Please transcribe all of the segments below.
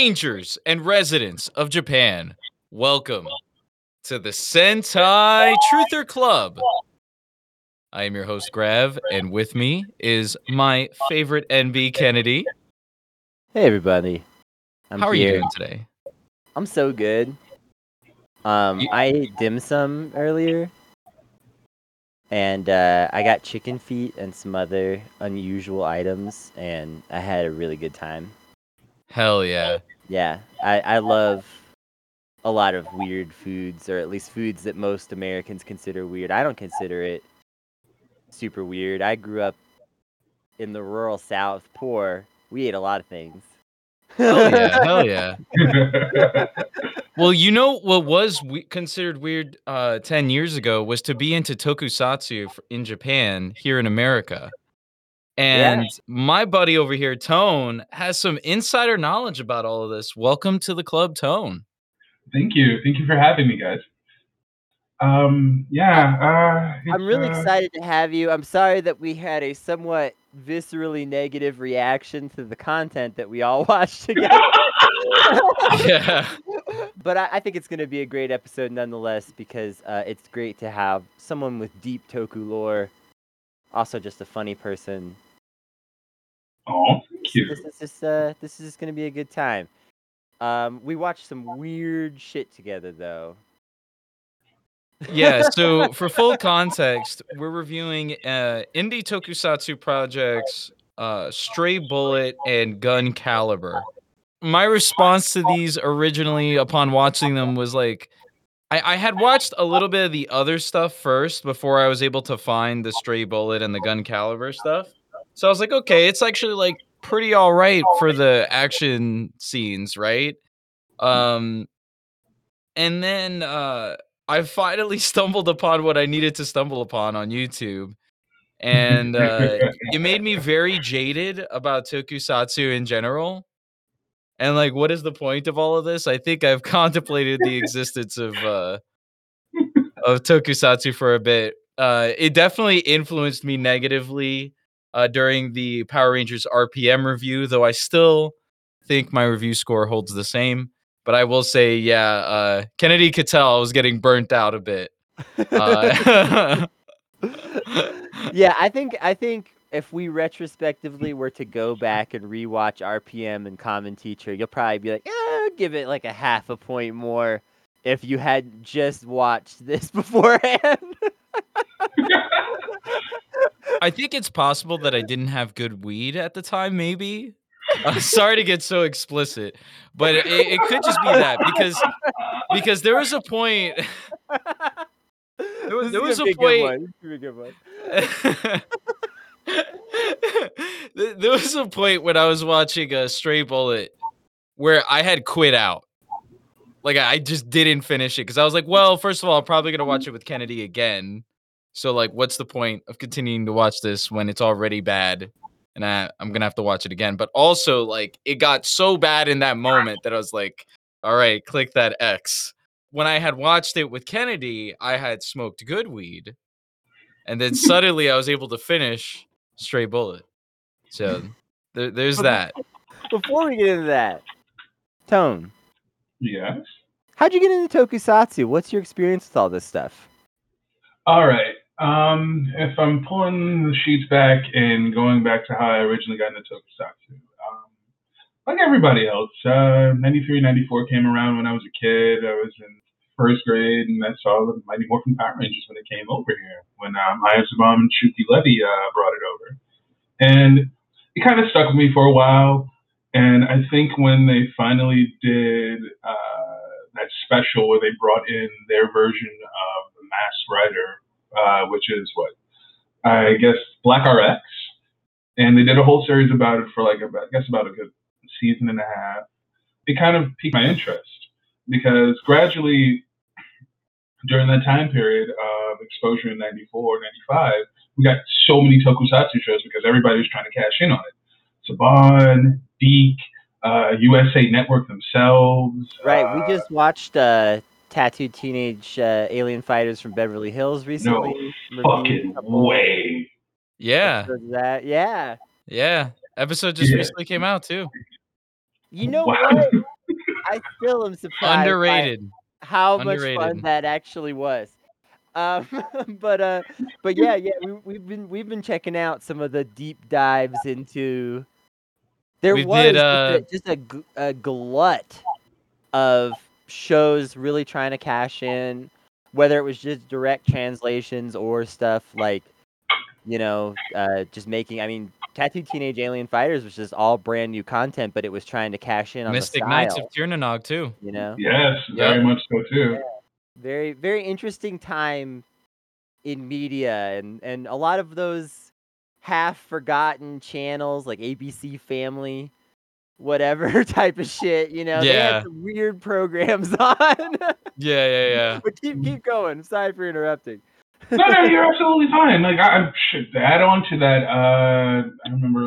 Rangers and residents of Japan, welcome to the Sentai Truther Club. I am your host, Grav, and with me is my favorite N.B. Kennedy. Hey, everybody. How are you doing today? I'm so good. I ate dim sum earlier, and I got chicken feet and some other unusual items, and I had a really good time. Hell yeah. Yeah, I love a lot of weird foods, or at least foods that most Americans consider weird. I don't consider it super weird. I grew up in the rural South, poor. We ate a lot of things. Hell yeah, hell yeah. Well, you know what was considered weird 10 years ago was to be into tokusatsu in Japan, here in America. And my buddy over here, Tone, has some insider knowledge about all of this. Welcome to the club, Tone. Thank you. Thank you for having me, guys. I'm really excited to have you. I'm sorry that we had a somewhat viscerally negative reaction to the content that we all watched together. Yeah. But I think it's going to be a great episode nonetheless, because it's great to have someone with deep toku lore. Also just a funny person. Oh, thank you. This is just going to be a good time. We watched some weird shit together, though. Yeah, so for full context, we're reviewing indie tokusatsu projects, Stray Bullet, and Gun Caliber. My response to these originally upon watching them was like, I had watched a little bit of the other stuff first before I was able to find the Stray Bullet and the Gun Caliber stuff. So I was like, okay, it's actually like pretty all right for the action scenes, right? And then I finally stumbled upon what I needed to stumble upon on YouTube. And it made me very jaded about tokusatsu in general. And, like, what is the point of all of this? I think I've contemplated the existence of tokusatsu for a bit. It definitely influenced me negatively during the Power Rangers RPM review, though I still think my review score holds the same. But I will say, Kennedy could tell I was getting burnt out a bit. Yeah, I think if we retrospectively were to go back and rewatch RPM and Common Teacher, you'll probably be like, give it like a half a point more if you had just watched this beforehand. I think it's possible that I didn't have good weed at the time, maybe. Sorry to get so explicit, but it could just be that because there was a point. There was a point. There was a point when I was watching Stray Bullet where I had quit out. Like, I just didn't finish it because I was like, well, first of all, I'm probably going to watch it with Kennedy again. So, like, what's the point of continuing to watch this when it's already bad? And I'm going to have to watch it again. But also, like, it got so bad in that moment that I was like, all right, click that X. When I had watched it with Kennedy, I had smoked good weed. And then suddenly I was able to finish Stray Bullet. So there's that. Before we get into that, Tone. Yes. How'd you get into tokusatsu? What's your experience with all this stuff? All right. If I'm pulling the sheets back and going back to how I originally got into tokusatsu, like everybody else, 93, 94 came around when I was a kid. I was in first grade, and I saw the Mighty Morphin Power Rangers when it came over here, when Maya Zubam and Shuki Levy brought it over. And it kind of stuck with me for a while, and I think when they finally did that special where they brought in their version of the Mass Rider, which is what, I guess, Black RX, and they did a whole series about it for, like, about a good season and a half, it kind of piqued my interest. Because gradually, during that time period of exposure in 94, 95, we got so many tokusatsu shows because everybody was trying to cash in on it. Saban, Deke, USA Network themselves. Right, we just watched Tattooed Teenage Alien Fighters from Beverly Hills recently. No fucking way. Yeah. That. Yeah. Yeah, episode just recently came out, too. You know what? I still am surprised. Underrated. How underrated. Much fun that actually was. But yeah, we've been checking out some of the deep dives into. There was just a glut of shows really trying to cash in, whether it was just direct translations or stuff like, just making. I mean, Tattooed Teenage Alien Fighters was just all brand new content, but it was trying to cash in on Mystic the style. Knights of Tiernanog too. Yes, very much so too. Yeah. Very, very interesting time in media, and a lot of those half-forgotten channels, like ABC Family, whatever type of shit, They had some weird programs on. Yeah. But keep going. Sorry for interrupting. No, you're absolutely fine. Like, I should add on to that. I remember,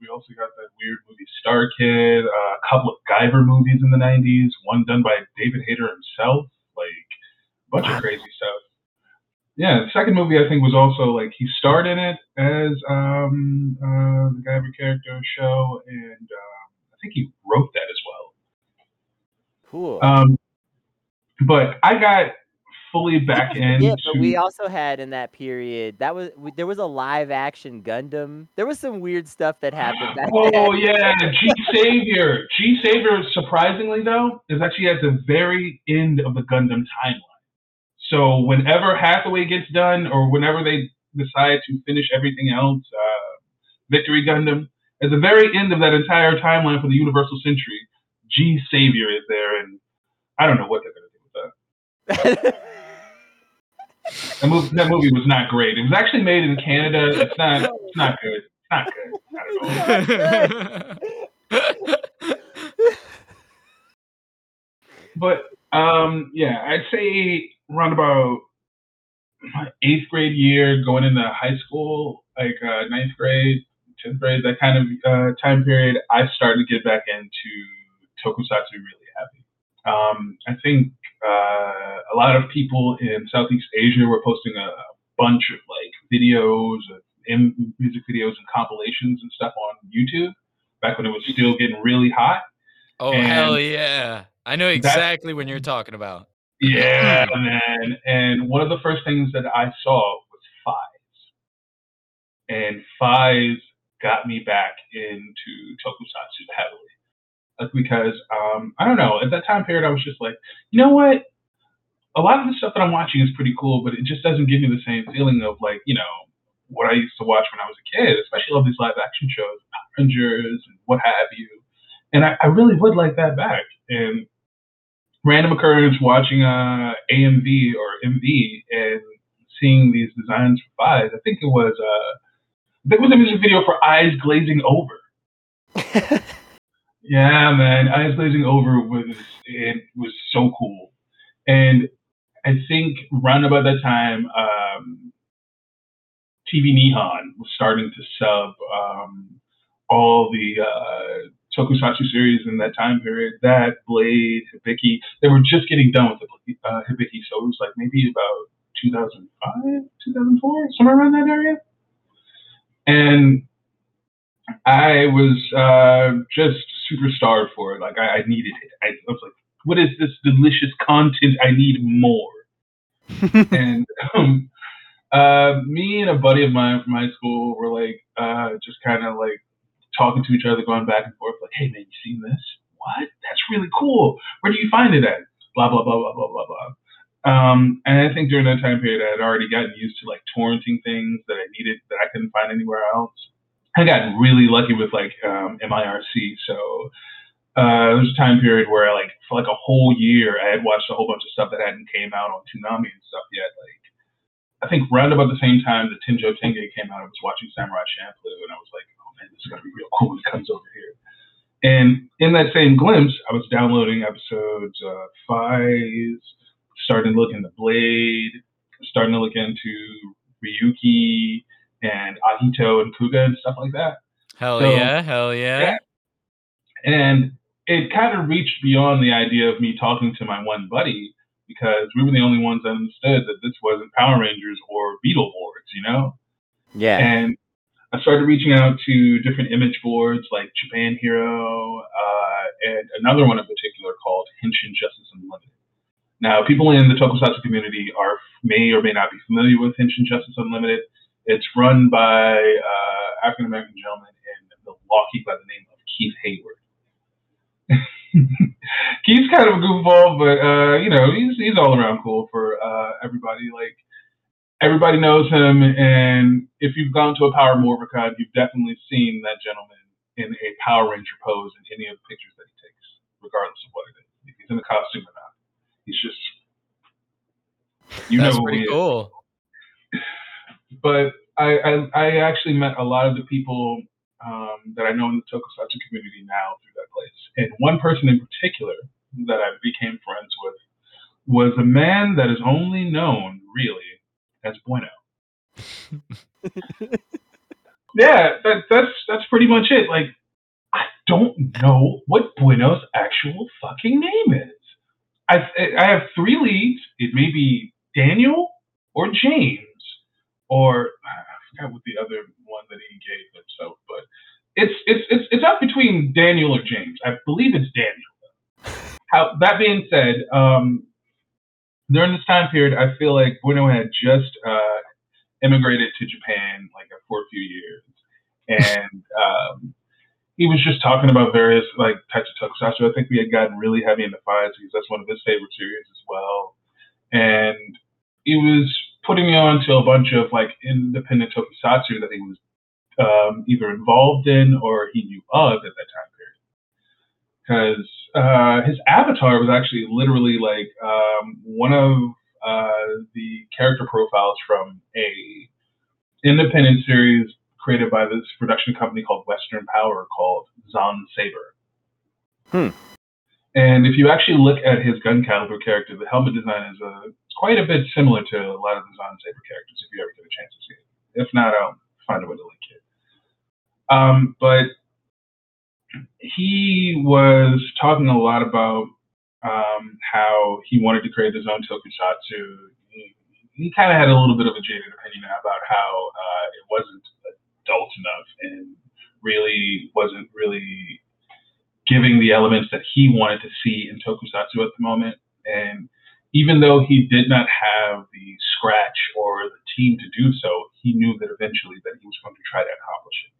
we also got that weird movie Star Kid, a couple of Guyver movies in the 90s, one done by David Hayter himself. Bunch of crazy stuff. Yeah, the second movie I think was also he starred in it as the guy of a character show, and I think he wrote that as well. Cool. But I got fully back in. Yeah, but we also had in that period there was a live action Gundam. There was some weird stuff that happened. G-Savior. G-Savior, surprisingly though, is actually at the very end of the Gundam timeline. So whenever Hathaway gets done, or whenever they decide to finish everything else, Victory Gundam, at the very end of that entire timeline for the Universal Century, G-Savior is there, and I don't know what they're going to do with that. That movie was not great. It was actually made in Canada. It's not good. It's not good. But, I'd say around about my 8th grade year, going into high school, 9th grade, 10th grade, that kind of time period, I started to get back into tokusatsu really heavy. I think a lot of people in Southeast Asia were posting a bunch of videos, music videos and compilations and stuff on YouTube back when it was still getting really hot. Oh, and hell yeah. I know exactly what you're talking about. Yeah, man. And one of the first things that I saw was Five. And Five got me back into tokusatsu heavily. Because, I don't know, at that time period, I was just you know what? A lot of the stuff that I'm watching is pretty cool, but it just doesn't give me the same feeling of, what I used to watch when I was a kid, especially all these live action shows, Power Rangers and what have you. And I really would like that back. And random occurrence watching AMV or MV and seeing these designs for Five, I think it was, a music video for Eyes Glazing Over. Yeah, man. Eyes Glazing Over was so cool. And I think around about that time, TV Nihon was starting to sub all the tokusatsu series in that time period. That, Blade, Hibiki. They were just getting done with the Hibiki, so it was maybe about 2005, 2004, somewhere around that area. And I was just super starved for it. I needed it. I was like, what is this delicious content? I need more. And me and a buddy of mine from high school were just kind of talking to each other, going back and forth. Hey, man, you seen this? What? That's really cool. Where do you find it at? Blah, blah, blah, blah, blah, blah, blah. And I think during that time period, I had already gotten used to torrenting things that I needed that I couldn't find anywhere else. I got really lucky with MIRC. So there was a time period where for a whole year I had watched a whole bunch of stuff that hadn't came out on Toonami and stuff yet. I think round about the same time that Tenjo Tenge came out, I was watching Samurai Champloo and I was like, oh man, this is gonna be real cool when it comes over here. And in that same glimpse, I was downloading episodes of Five, starting to look into Blade, starting to look into Ryuki and Ahito and Kuga and stuff like that. Hell yeah. And it kind of reached beyond the idea of me talking to my one buddy because we were the only ones that understood that this wasn't Power Rangers or Beetleborgs? Yeah. And I started reaching out to different image boards like Japan Hero and another one in particular Henshin Justice Unlimited. Now, people in the Tokusatsu community may or may not be familiar with Henshin Justice Unlimited. It's run by African American gentleman in Milwaukee by the name of Keith Hayward. Keith's kind of a goofball, but you know, he's all around cool for everybody. Like, everybody knows him, and if you've gone to a Power Morphicon, you've definitely seen that gentleman in a Power Ranger pose in any of the pictures that he takes, regardless of what it is, if he's in a costume or not. He's just, that's know who he cool. is. But I actually met a lot of the people that I know in the Tokusatsu community now through that place. And one person in particular that I became friends with was a man that is only known, really, as Bueno. Yeah, that's pretty much it. Like, I don't know what Bueno's actual fucking name is. I have three leads. It may be Daniel or James or I forgot what the other one that he gave himself, but it's up between Daniel or James. I believe it's Daniel. How, that being said, during this time period, I feel like Bueno had just immigrated to Japan like for a few years, and he was just talking about various like types of tokusatsu. I think we had gotten really heavy into Five because that's one of his favorite series as well, and he was putting me on to a bunch of like independent tokusatsu that he was either involved in or he knew of at that time period. Because his avatar was actually literally like one of the character profiles from a independent series created by this production company called Western Power called Zan Saber. And if you actually look at his Gun Caliber character, the helmet design is quite a bit similar to a lot of the Zan Saber characters if you ever get a chance to see it. If not, I'll find a way to link it. But he was talking a lot about how he wanted to create his own tokusatsu. He kind of had a little bit of a jaded opinion about how it wasn't adult enough and really wasn't really giving the elements that he wanted to see in tokusatsu at the moment. And even though he did not have the scratch or the team to do so, he knew that eventually that he was going to try to accomplish it.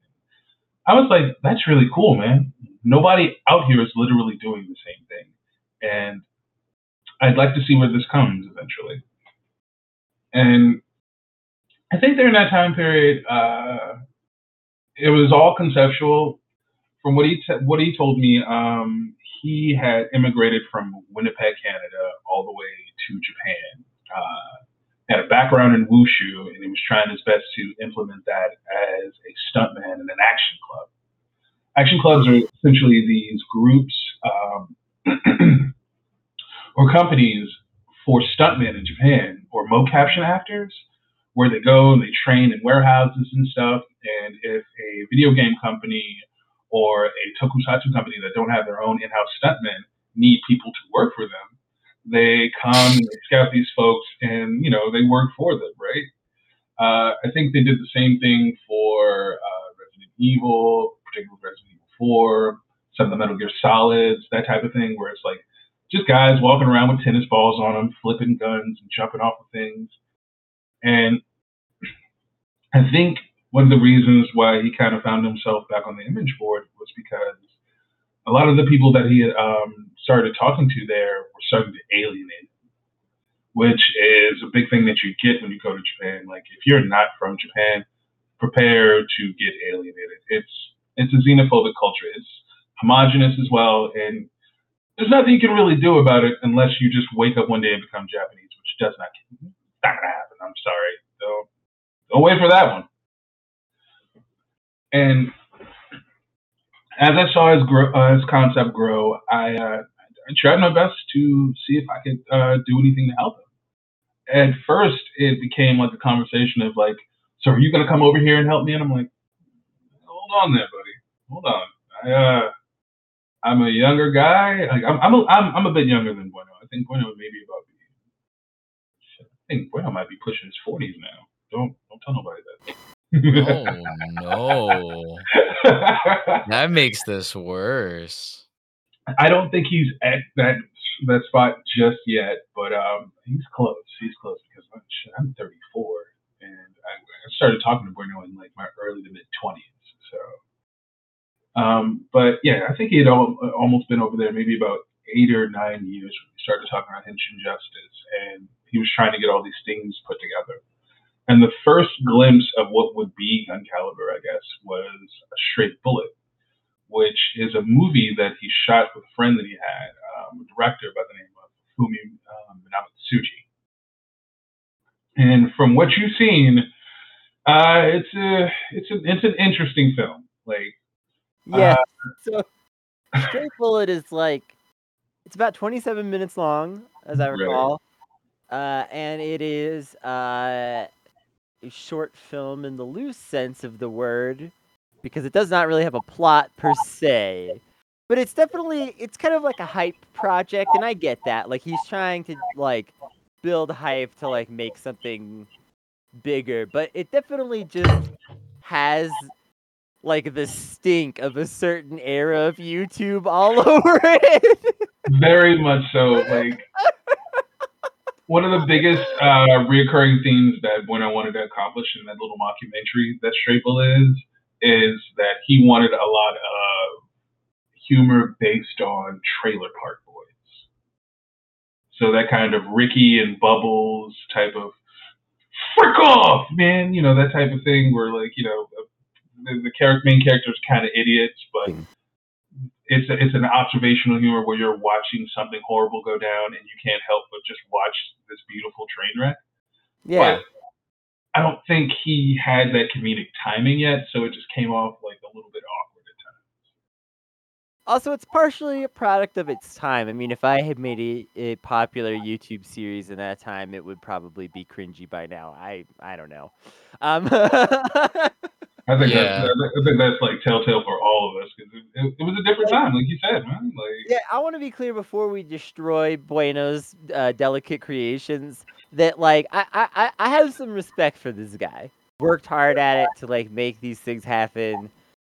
I was like, that's really cool, man. Nobody out here is literally doing the same thing. And I'd like to see where this comes eventually. And I think during that time period, it was all conceptual. From what he told me, he had immigrated from Winnipeg, Canada, all the way to Japan. Had a background in Wushu, and he was trying his best to implement that as a stuntman in an action club. Action clubs are essentially these groups or companies for stuntmen in Japan, or mocaption actors, where they go and they train in warehouses and stuff. And if a video game company or a tokusatsu company that don't have their own in-house stuntmen need people to work for them, they come and they scout these folks and, you know, they work for them, right? I think they did the same thing for Resident Evil, particularly Resident Evil 4, some of the Metal Gear Solids, that type of thing, where it's like just guys walking around with tennis balls on them, flipping guns and jumping off of things. And I think one of the reasons why he kind of found himself back on the image board was because a lot of the people that he had started talking to there were starting to alienate him, which is a big thing that you get when you go to Japan. Like, if you're not from Japan, prepare to get alienated. It's a xenophobic culture. It's homogenous as well, and there's nothing you can really do about it unless you just wake up one day and become Japanese, which does not gonna happen. I'm sorry. So don't wait for that one. And as I saw his concept grow, I tried my best to see if I could do anything to help him. At first, it became like a conversation of like, so are you going to come over here and help me? And I'm like, hold on there, buddy. Hold on. I'm a younger guy. Like, I'm a bit younger than Bueno. I think Bueno maybe about Bueno might be pushing his 40s now. Don't tell nobody that. Oh, no. That makes this worse. I don't think he's at that that spot just yet, but he's close. He's close because I'm 34, and I started talking to Bueno in like my early to mid 20s. So, but yeah, I think he had almost been over there maybe about 8 or 9 years when we started talking about Henshin Justice, and he was trying to get all these things put together. And the first glimpse of what would be Gun Caliber, I guess, was a Stray Bullet, which is a movie that he shot with a friend that he had, a director by the name of Fumi Minamitsuji. And from what you've seen, it's an interesting film. Like, yeah, so Stray Bullet is like, it's about 27 minutes long, as I recall, really? And it is. A short film in the loose sense of the word, because it does not really have a plot per se, but it's definitely, it's kind of like a hype project, and I get that. Like, he's trying to like build hype to like make something bigger, but it definitely just has like the stink of a certain era of YouTube all over it. Very much so. Like, one of the biggest reoccurring themes that Bueno wanted to accomplish in that little mockumentary that Stray Bullet is that he wanted a lot of humor based on Trailer Park Boys. So that kind of Ricky and Bubbles type of frick off, man, you know, that type of thing where, like, you know, the main character's kind of idiots, but it's an observational humor where you're watching something horrible go down and you can't help but just watch this beautiful train wreck. Yeah. But I don't think he had that comedic timing yet, so it just came off like a little bit awkward at times. Also, it's partially a product of its time. I mean, if I had made a popular YouTube series in that time, it would probably be cringy by now. I don't know. I think that's like telltale for all of us, because it was a different time, like you said, man. Like, yeah, I want to be clear before we destroy Bueno's delicate creations that, like, I have some respect for this guy. Worked hard at it to like make these things happen.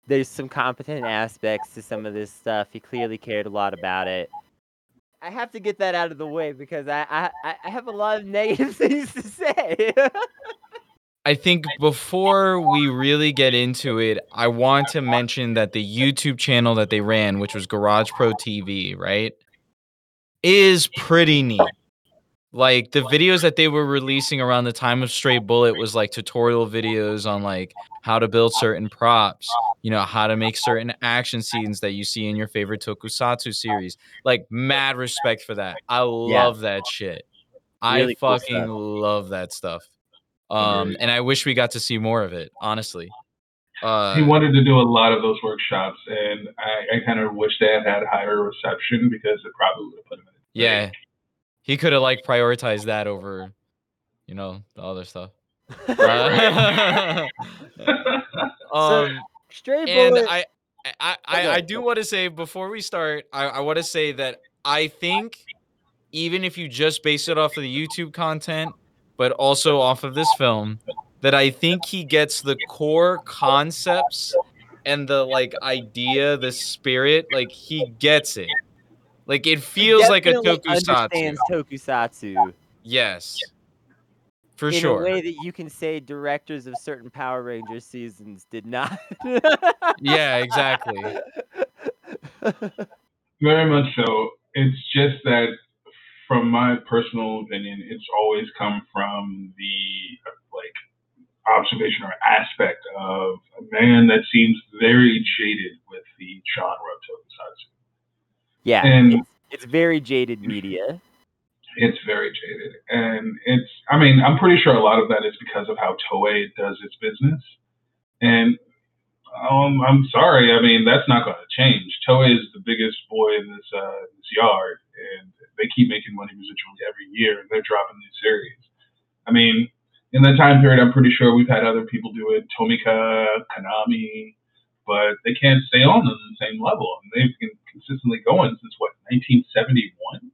There's some competent aspects to some of this stuff. He clearly cared a lot about it. I have to get that out of the way because I have a lot of negative things to say. I think before we really get into it, I want to mention that the YouTube channel that they ran, which was Garage Pro TV, right, is pretty neat. Like, the videos that they were releasing around the time of Stray Bullet was like tutorial videos on like how to build certain props, you know, how to make certain action scenes that you see in your favorite tokusatsu series. Like, mad respect for that. I love that shit. Really, I fucking love that stuff. And I wish we got to see more of it, honestly. He wanted to do a lot of those workshops, and I kind of wish they had higher reception because it probably would have put him in. Yeah, he could have like prioritized that over, you know, the other stuff. Stray Bullet. And I do want to say before we start, I want to say that I think even if you just base it off of the YouTube content, but also off of this film, that I think he gets the core concepts and the like idea, the spirit, like he gets it. Like, it feels like a tokusatsu. Understands tokusatsu. Yes, for sure. In a way that you can say directors of certain Power Rangers seasons did not. Yeah, exactly. Very much so. It's just that, from my personal opinion, it's always come from the like observation or aspect of a man that seems very jaded with the genre of tokusatsu. Yeah, and it's very jaded media. It's very jaded, and it's, I mean, I'm pretty sure a lot of that is because of how Toei does its business, and I'm sorry, I mean, that's not going to change. Toei is the biggest boy in this yard, and they keep making money residually every year, and they're dropping new series. I mean, in that time period, I'm pretty sure we've had other people do it, Tomica, Konami, but they can't stay on them the same level. And they've been consistently going since, what, 1971?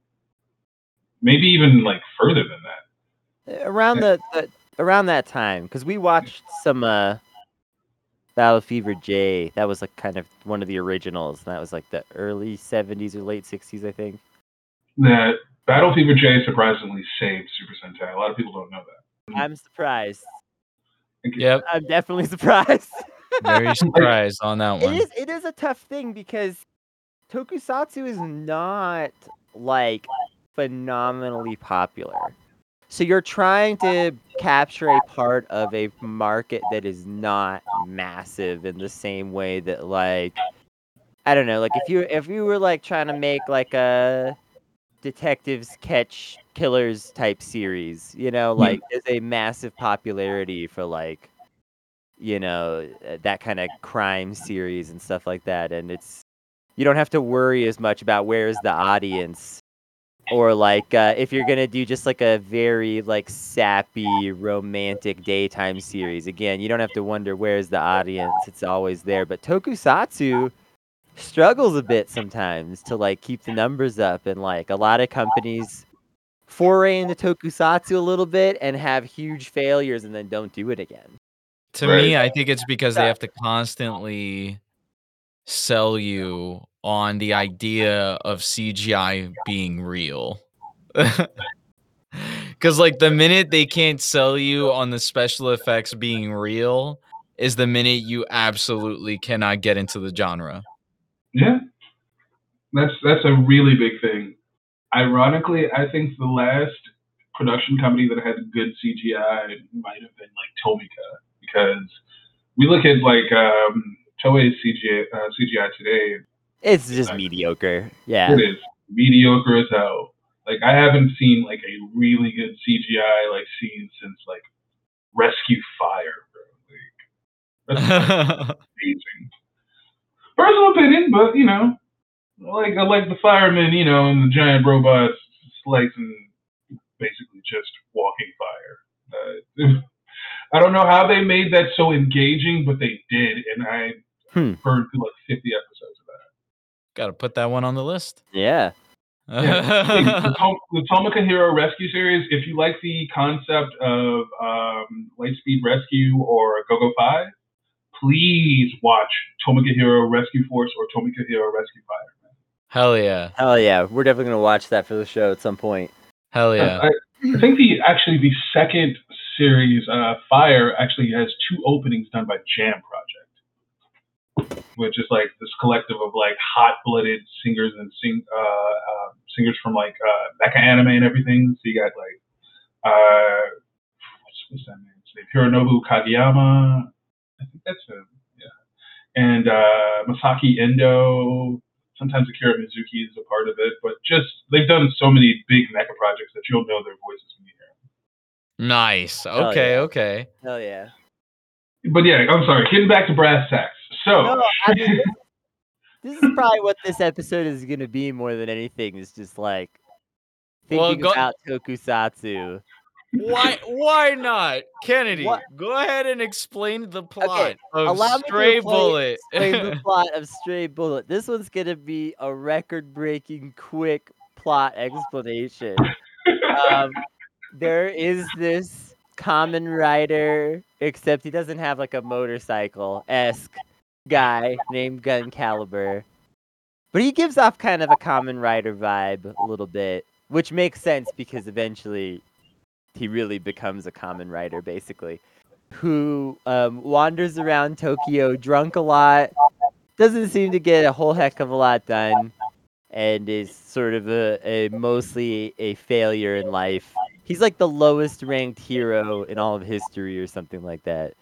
Maybe even, like, further than that. Around that time, because we watched some Battle Fever J. That was, like, kind of one of the originals, and that was, like, the early 70s or late 60s, I think. that Battle Fever J surprisingly saved Super Sentai. A lot of people don't know that. I'm surprised. Yep. I'm definitely surprised. Very surprised on that one. It is a tough thing because tokusatsu is not like phenomenally popular. So you're trying to capture a part of a market that is not massive in the same way that, like, I don't know, like if you were like trying to make like a detectives catch killers type series, you know, like there's a massive popularity for like, you know, that kind of crime series and stuff like that, and it's, you don't have to worry as much about where's the audience. Or, like, if you're going to do just, like, a very, like, sappy, romantic daytime series. Again, you don't have to wonder where's the audience. It's always there. But tokusatsu struggles a bit sometimes to, like, keep the numbers up. And, like, a lot of companies foray into tokusatsu a little bit and have huge failures and then don't do it again. To me, I think it's because they have to constantly sell you on the idea of CGI being real. Because, like, the minute they can't sell you on the special effects being real is the minute you absolutely cannot get into the genre. Yeah. That's a really big thing. Ironically, I think the last production company that had good CGI might have been, like, Tomica. Because we look at, like, Toei's CGI today. It's just mediocre. Yeah. It is mediocre as hell. Like, I haven't seen like a really good CGI like scene since like Rescue Fire, bro. Like, that's amazing. Personal opinion, but you know, like I like the firemen, you know, and the giant robots slicing basically just walking fire. I don't know how they made that so engaging, but they did, and I burned through like 50 episodes of that. Got to put that one on the list. Yeah. The Tomica Hero Rescue series, if you like the concept of Lightspeed Rescue or Go-Go 5, please watch Tomica Hero Rescue Force or Tomica Hero Rescue Fire. Hell yeah. We're definitely going to watch that for the show at some point. Hell yeah. I think the second series, Fire, actually has 2 openings done by Jam Project, which is like this collective of like hot-blooded singers and singers from like mecha anime and everything. So you got like what's that man's name? Hironobu Kageyama, I think that's him. Yeah, and Masaki Endo. Sometimes Akira Mizuki is a part of it, but just they've done so many big mecha projects that you'll know their voices when you hear them. Nice. Okay. Hell yeah. But yeah, I'm sorry. Getting back to brass tacks. So no, I mean, this is probably what this episode is going to be more than anything. Is just like thinking about tokusatsu. Why not, Kennedy? What? Go ahead and explain the plot of Stray Bullet. Explain the plot of Stray Bullet. This one's going to be a record-breaking, quick plot explanation. There is this Kamen Rider, except he doesn't have like a motorcycle-esque guy named Gun Caliber, but he gives off kind of a Kamen Rider vibe a little bit, which makes sense because eventually he really becomes a Kamen Rider, basically, who wanders around Tokyo drunk a lot, doesn't seem to get a whole heck of a lot done, and is sort of a mostly a failure in life. He's like the lowest ranked hero in all of history or something like that.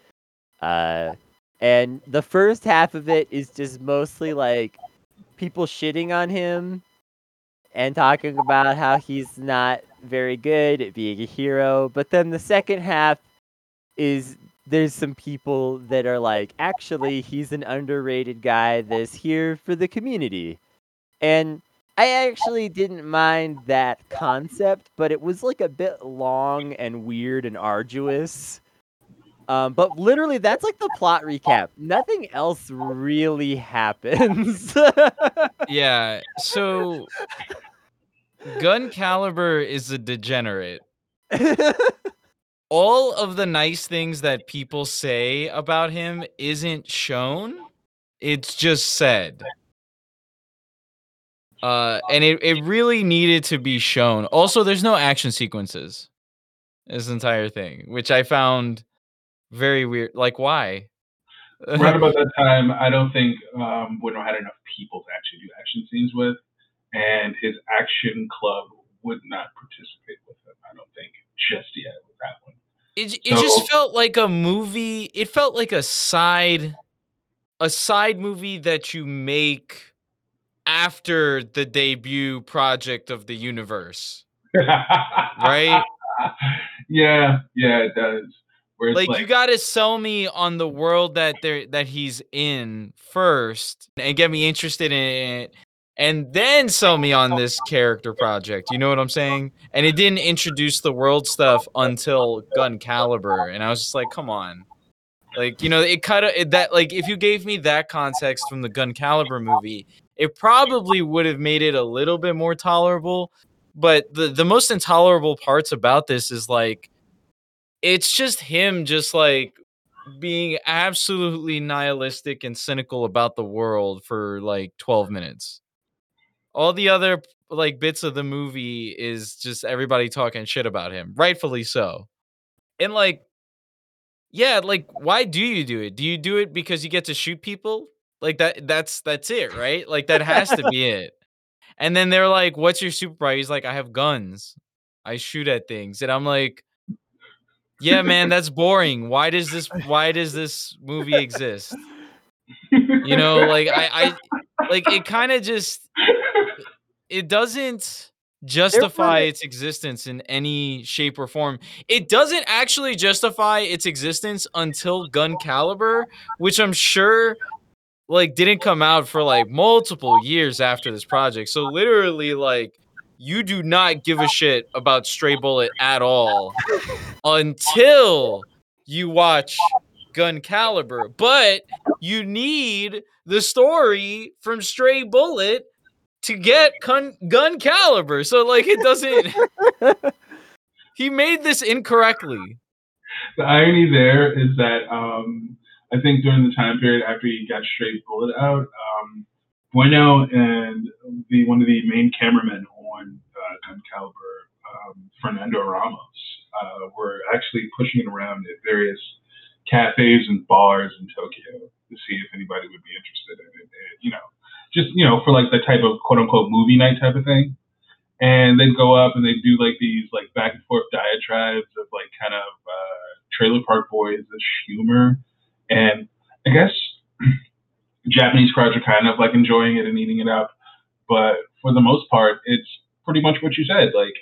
And the first half of it is just mostly like people shitting on him and talking about how he's not very good at being a hero. But then the second half is there's some people that are like, actually, he's an underrated guy that's here for the community. And I actually didn't mind that concept, but it was like a bit long and weird and arduous. But literally, that's like the plot recap. Nothing else really happens. Yeah, so Gun Caliber is a degenerate. All of the nice things that people say about him isn't shown. It's just said. And it really needed to be shown. Also, there's no action sequences this entire thing, which I found very weird. Like, why? Right about that time, I don't think Bueno had enough people to actually do action scenes with, and his action club would not participate with him, I don't think, just yet with that one. It just felt like a movie. It felt like a side movie that you make after the debut project of the universe. Right? Yeah, it does. Where like you got to sell me on the world that he's in first and get me interested in it, and then sell me on this character project. You know what I'm saying? And it didn't introduce the world stuff until Gun Caliber, and I was just like, come on. Like, you know, it kind of that, like, if you gave me that context from the Gun Caliber movie, it probably would have made it a little bit more tolerable. But the most intolerable parts about this is like, it's just him just like being absolutely nihilistic and cynical about the world for like 12 minutes. All the other like bits of the movie is just everybody talking shit about him, rightfully so. And like, yeah, like, why do you do it? Do you do it because you get to shoot people? Like that's it, right? Like that has to be it. And then they're like, what's your superpower? He's like, I have guns. I shoot at things. And I'm like, yeah, man, that's boring. Why does this movie exist? You know, like I like it kind of just it doesn't justify its existence in any shape or form. It doesn't actually justify its existence until Gun Caliber, which I'm sure like didn't come out for like multiple years after this project. So literally like you do not give a shit about Stray Bullet at all until you watch Gun Caliber. But you need the story from Stray Bullet to get Gun Caliber. So, like, it doesn't... He made this incorrectly. The irony there is that I think during the time period after he got Stray Bullet out, Bueno and one of the main cameramen on Gun Caliber, Fernando Ramos, were actually pushing it around at various cafes and bars in Tokyo to see if anybody would be interested in it. And, you know, just, you know, for like the type of quote unquote movie night type of thing. And they'd go up and they'd do like these like back and forth diatribes of like kind of Trailer Park Boys humor. And I guess Japanese crowds are kind of like enjoying it and eating it up, but for the most part, it's pretty much what you said. Like,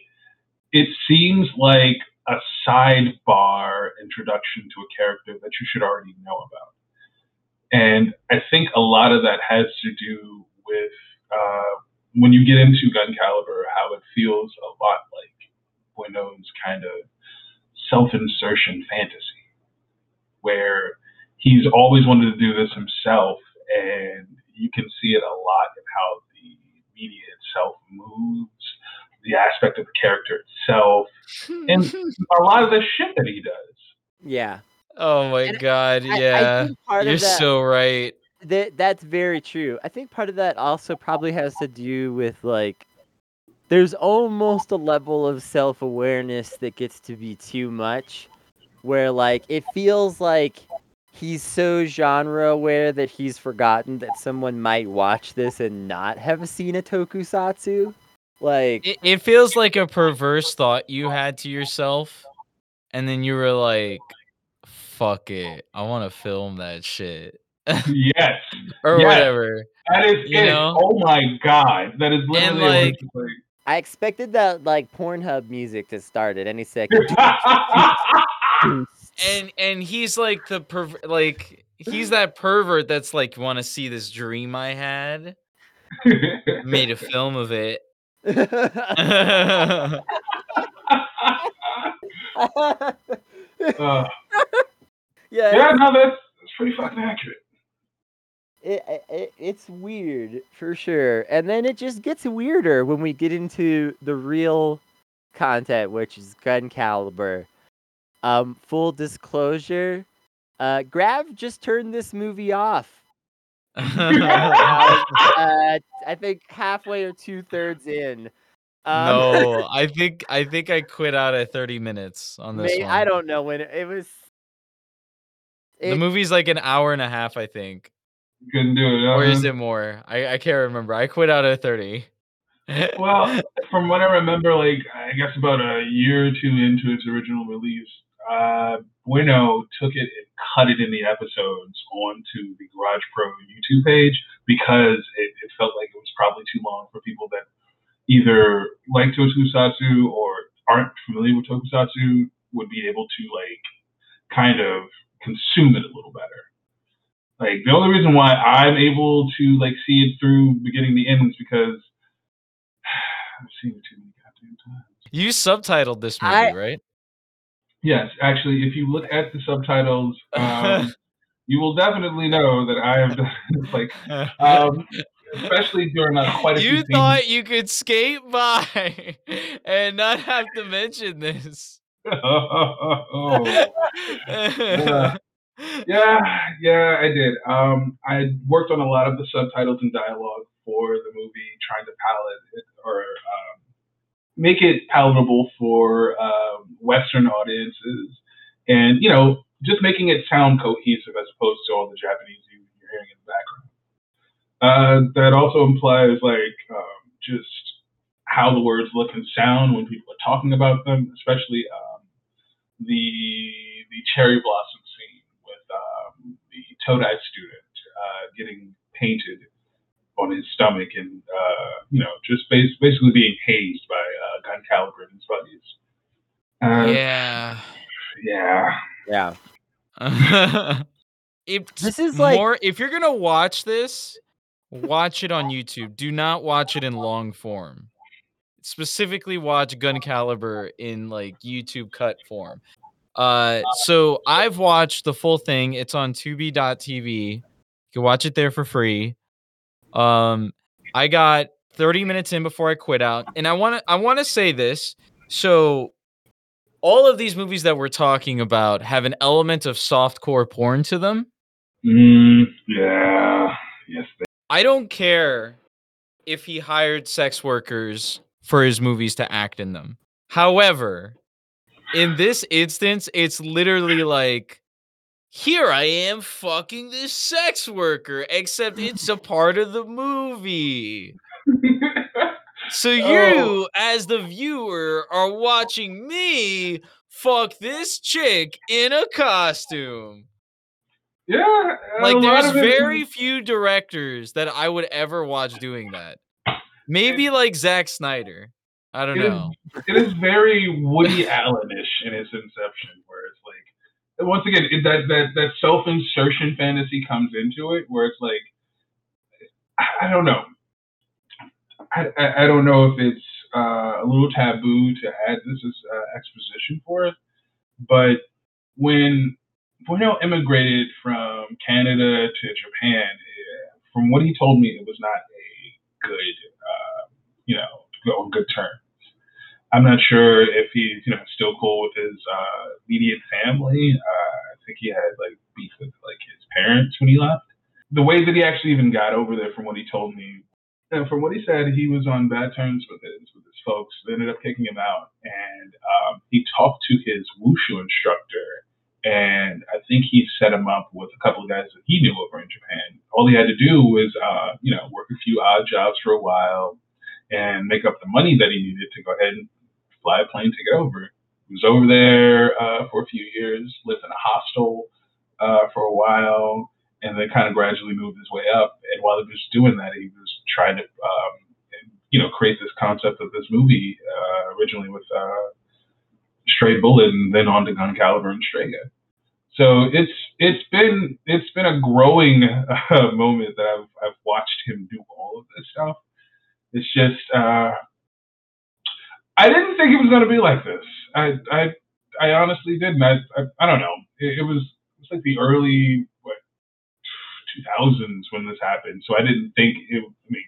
it seems like a sidebar introduction to a character that you should already know about. And I think a lot of that has to do with when you get into Gun Caliber, how it feels a lot like Bueno's kind of self-insertion fantasy, where he's always wanted to do this himself, and you can see it a lot in how the media itself moves, the aspect of the character itself, and a lot of the shit that he does. Yeah. Oh my God. Yeah. I think part of that, so right. That's very true. I think part of that also probably has to do with like, there's almost a level of self-awareness that gets to be too much, where like, it feels like he's so genre aware that he's forgotten that someone might watch this and not have seen a tokusatsu. Like it feels like a perverse thought you had to yourself, and then you were like, "Fuck it, I want to film that shit." Yes, or yes. Whatever. That is you it. Know? Oh my God, that is literally like. I expected that like Pornhub music to start at any second. And he's like he's that pervert that's like, want to see this dream I had? Made a film of it. That's pretty fucking accurate. It's weird for sure, and then it just gets weirder when we get into the real content, which is Gun Caliber. Full disclosure, Grav just turned this movie off. I think halfway or 2/3 in. No, I think I quit out at 30 minutes on this one. I don't know when it was. The movie's like an hour and a half, I think. You couldn't do it. Or is it more? I can't remember. I quit out at 30. Well, from what I remember, like I guess about a year or two into its original release, Bueno took it and cut it in the episodes onto the Garage Pro YouTube page because it felt like it was probably too long for people that either like tokusatsu or aren't familiar with tokusatsu would be able to like kind of consume it a little better. Like the only reason why I'm able to like see it through beginning to end is because I've seen it too many goddamn times. You subtitled this movie, right? Yes, actually, if you look at the subtitles, you will definitely know that I have done this, like, especially during quite a few scenes. You thought you could skate by and not have to mention this. Yeah, I did. I worked on a lot of the subtitles and dialogue for the movie, trying to palette it or make it palatable for Western audiences, and you know, just making it sound cohesive as opposed to all the Japanese you're hearing in the background. That also implies like just how the words look and sound when people are talking about them, especially the cherry blossom scene with the Todai student getting painted on his stomach and, you know, just basically being hazed by Gun Caliber and his buddies. Yeah. If you're going to watch this, watch it on YouTube. Do not watch it in long form. Specifically watch Gun Caliber in, like, YouTube cut form. So I've watched the full thing. It's on Tubi.tv. You can watch it there for free. I got 30 minutes in before I quit out, and I want to say this. So all of these movies that we're talking about have an element of softcore porn to them. I don't care if he hired sex workers for his movies to act in them. However, in this instance, it's literally like, here I am fucking this sex worker, except it's a part of the movie. So you, as the viewer, are watching me fuck this chick in a costume. Yeah. Like, there's very few directors that I would ever watch doing that. Maybe like Zack Snyder. I don't know. It is very Woody Allen-ish in its inception, where it's like, once again, that self-insertion fantasy comes into it, where it's like, I don't know. I don't know if it's a little taboo to add this as exposition for it, but when Bueno immigrated from Canada to Japan, from what he told me, it was not a good, on good terms. I'm not sure if he's, still cool with his immediate family. I think he had like beef with like his parents when he left. The way that he actually even got over there, from what he told me, and from what he said, he was on bad terms with his folks. They ended up kicking him out, and he talked to his Wushu instructor, and I think he set him up with a couple of guys that he knew over in Japan. All he had to do was, work a few odd jobs for a while and make up the money that he needed to go ahead and fly a plane to get over. He was over there for a few years, lived in a hostel for a while, and then kind of gradually moved his way up. And while he was doing that, he was trying to, create this concept of this movie originally with Stray Bullet, and then on to Gun Caliber and Strega. So it's been a growing moment that I've watched him do all of this stuff. It's just I didn't think it was going to be like this. I honestly didn't. I don't know. It was like the early 2000s when this happened. So I didn't think it. I mean,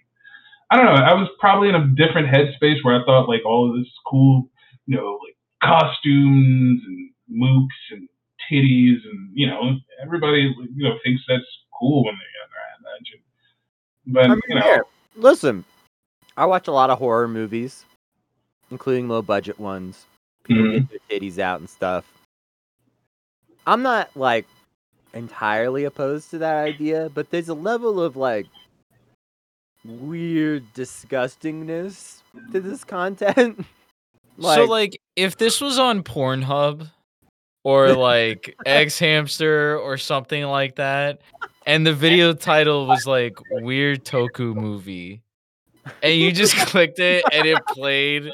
I don't know. I was probably in a different headspace where I thought like all of this cool, like costumes and mooks and titties and everybody thinks that's cool when they're younger. And I attention. But I mean, you know, yeah. Listen, I watch a lot of horror movies, including low budget ones. People get their titties out and stuff. I'm not like entirely opposed to that idea, but there's a level of like weird disgustingness to this content. So like if this was on Pornhub or like X Hamster or something like that, and the video title was like weird toku movie, and you just clicked it and it played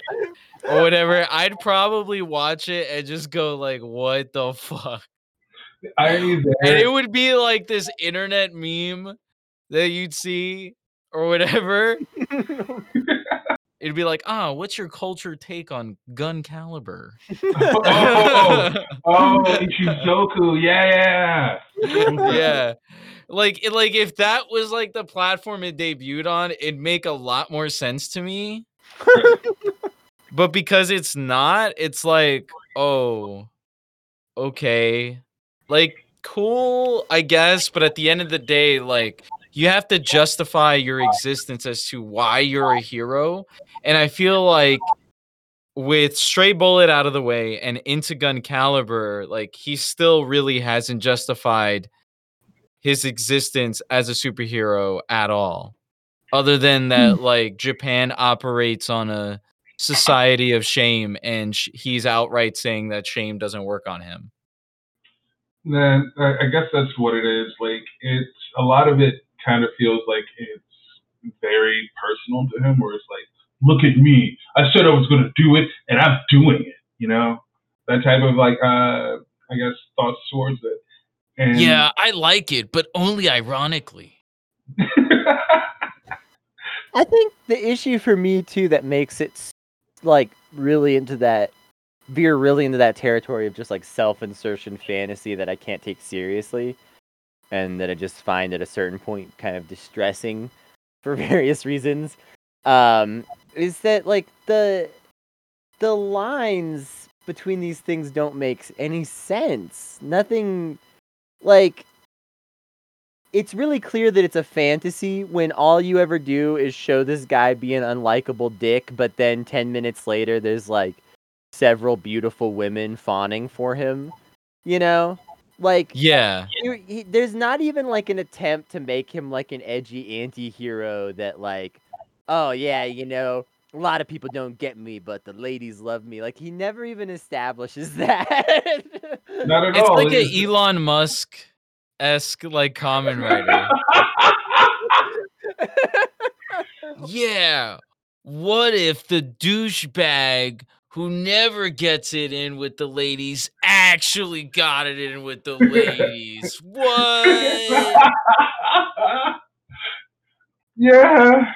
or whatever, I'd probably watch it and just go like, what the fuck? Are you there? And it would be like this internet meme that you'd see or whatever. It'd be like, what's your culture take on Gun Caliber? Ishizoku, yeah. Like if that was like the platform it debuted on, it'd make a lot more sense to me. But because it's not, it's like, oh, okay. Like, cool, I guess, but at the end of the day, like, you have to justify your existence as to why you're a hero. And I feel like with Stray Bullet out of the way and into Gun Caliber, like, he still really hasn't justified his existence as a superhero at all. Other than that, like, Japan operates on a society of shame, and he's outright saying that shame doesn't work on him. Then I guess that's what it is. Like, it's a lot of it kind of feels like it's very personal to him, where it's like, look at me, I said I was going to do it and I'm doing it, you know, that type of like I guess thoughts towards it. And yeah, I like it, but only ironically. I think the issue for me too that makes it like veer really into that territory of just like self-insertion fantasy that I can't take seriously, and that I just find at a certain point kind of distressing for various reasons, is that like the lines between these things don't make any sense. Nothing, like, it's really clear that it's a fantasy when all you ever do is show this guy be an unlikable dick, but then 10 minutes later there's like several beautiful women fawning for him, you know? Like, yeah, there's not even like an attempt to make him like an edgy anti-hero that like, oh yeah, you know, a lot of people don't get me, but the ladies love me. Like, he never even establishes that. Not at all. It's like an Elon Musk-esque like Kamen Rider. Yeah, what if the douchebag who never gets it in with the ladies actually got it in with the ladies? What? Yeah.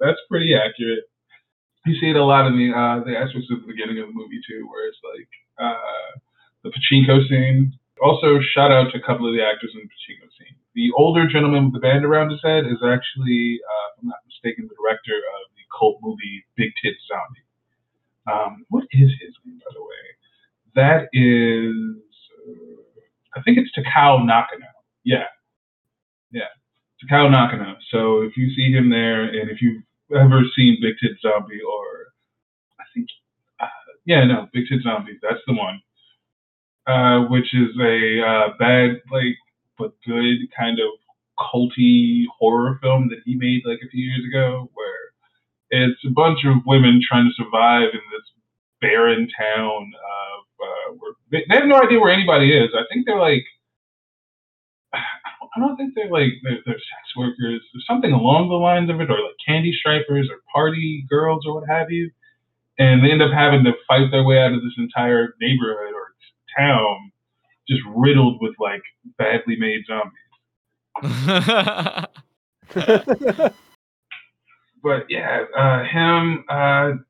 That's pretty accurate. You see it a lot in the aspects of the beginning of the movie too, where it's like the pachinko scene. Also, shout out to a couple of the actors in the pachinko scene. The older gentleman with the band around his head is actually, if I'm not mistaken, the director of the cult movie Big Tit Zombie. What is his name, by the way? That is, I think it's Takao Nakano. Yeah, Takao Nakano. So if you see him there, and if you've ever seen Big Tit Zombie, or I think, Big Tit Zombie, that's the one. Which is a bad, like, but good kind of culty horror film that he made like a few years ago, where it's a bunch of women trying to survive in this barren town of where they have no idea where anybody is. I think they're like, I don't think they're like they're sex workers or something along the lines of it, or like candy strippers or party girls or what have you, and they end up having to fight their way out of this entire neighborhood or town just riddled with like badly made zombies. But yeah, him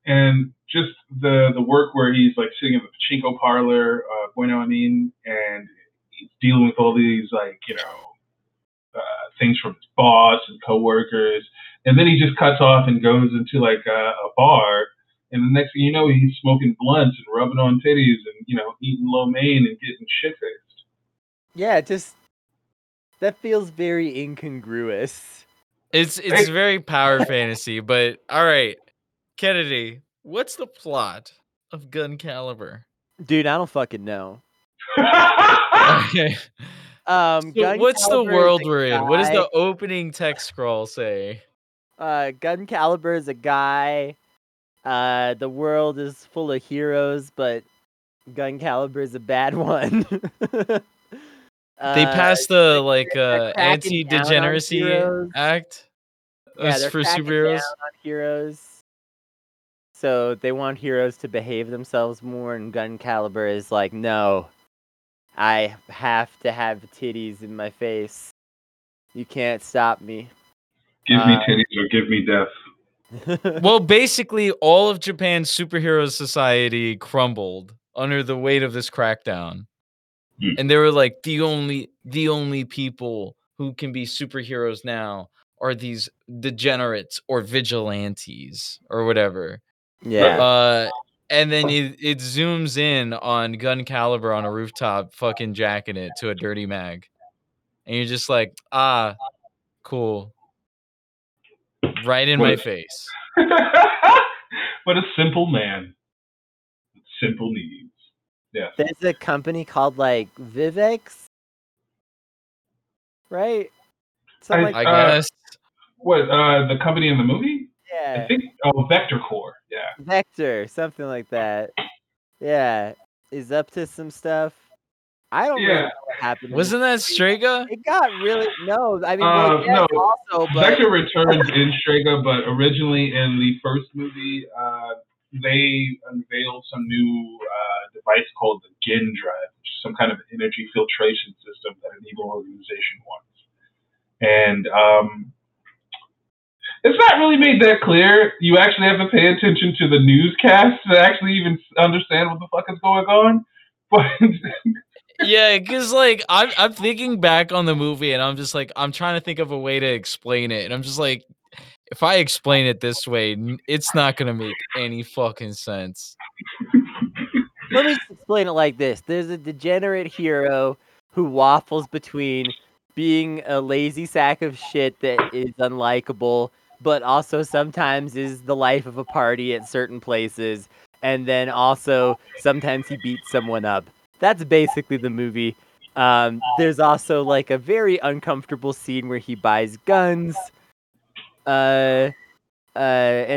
and just the work where he's like sitting in the pachinko parlor, and he's dealing with all these like, you know, things from his boss and coworkers, and then he just cuts off and goes into like a bar, and the next thing you know, he's smoking blunts and rubbing on titties and, you know, eating lo mein and getting shit-faced. Yeah, just That feels very incongruous. It's very power fantasy, but all right. Kennedy, what's the plot of Gun Caliber? Dude, I don't fucking know. Okay. So what's the world we're in? What does the opening text scroll say? Gun Caliber is a guy. The world is full of heroes, but Gun Caliber is a bad one. They passed the anti-degeneracy act for superheroes. So they want heroes to behave themselves more, and Gun Caliber is like, no, I have to have titties in my face. You can't stop me. Give me titties or give me death. Well, basically, all of Japan's superhero society crumbled under the weight of this crackdown. Mm. And they were like, the only people who can be superheroes now are these degenerates or vigilantes or whatever. Yeah. And then it zooms in on Gun Caliber on a rooftop fucking jacking it to a dirty mag. And you're just like, ah, cool. Right in my face. What a simple man. Simple needs. Yeah. There's a company called Vivex, right? I guess. What? The company in the movie? Yeah. I think. Oh, Vector Core. Yeah. Vector, something like that. Yeah, is up to some stuff. I don't really know what happened. Wasn't that Strega? It got really... No, I mean... Vector returns in Strega, but originally in the first movie, they unveiled some new device called the Gin Drive, which is some kind of energy filtration system that an evil organization wants. And it's not really made that clear. You actually have to pay attention to the newscast to actually even understand what the fuck is going on. But... Yeah, because I'm thinking back on the movie and I'm just like, I'm trying to think of a way to explain it. And I'm just like, if I explain it this way, it's not going to make any fucking sense. Let me explain it like this. There's a degenerate hero who waffles between being a lazy sack of shit that is unlikable, but also sometimes is the life of a party at certain places. And then also sometimes he beats someone up. That's basically the movie. There's also a very uncomfortable scene where he buys guns and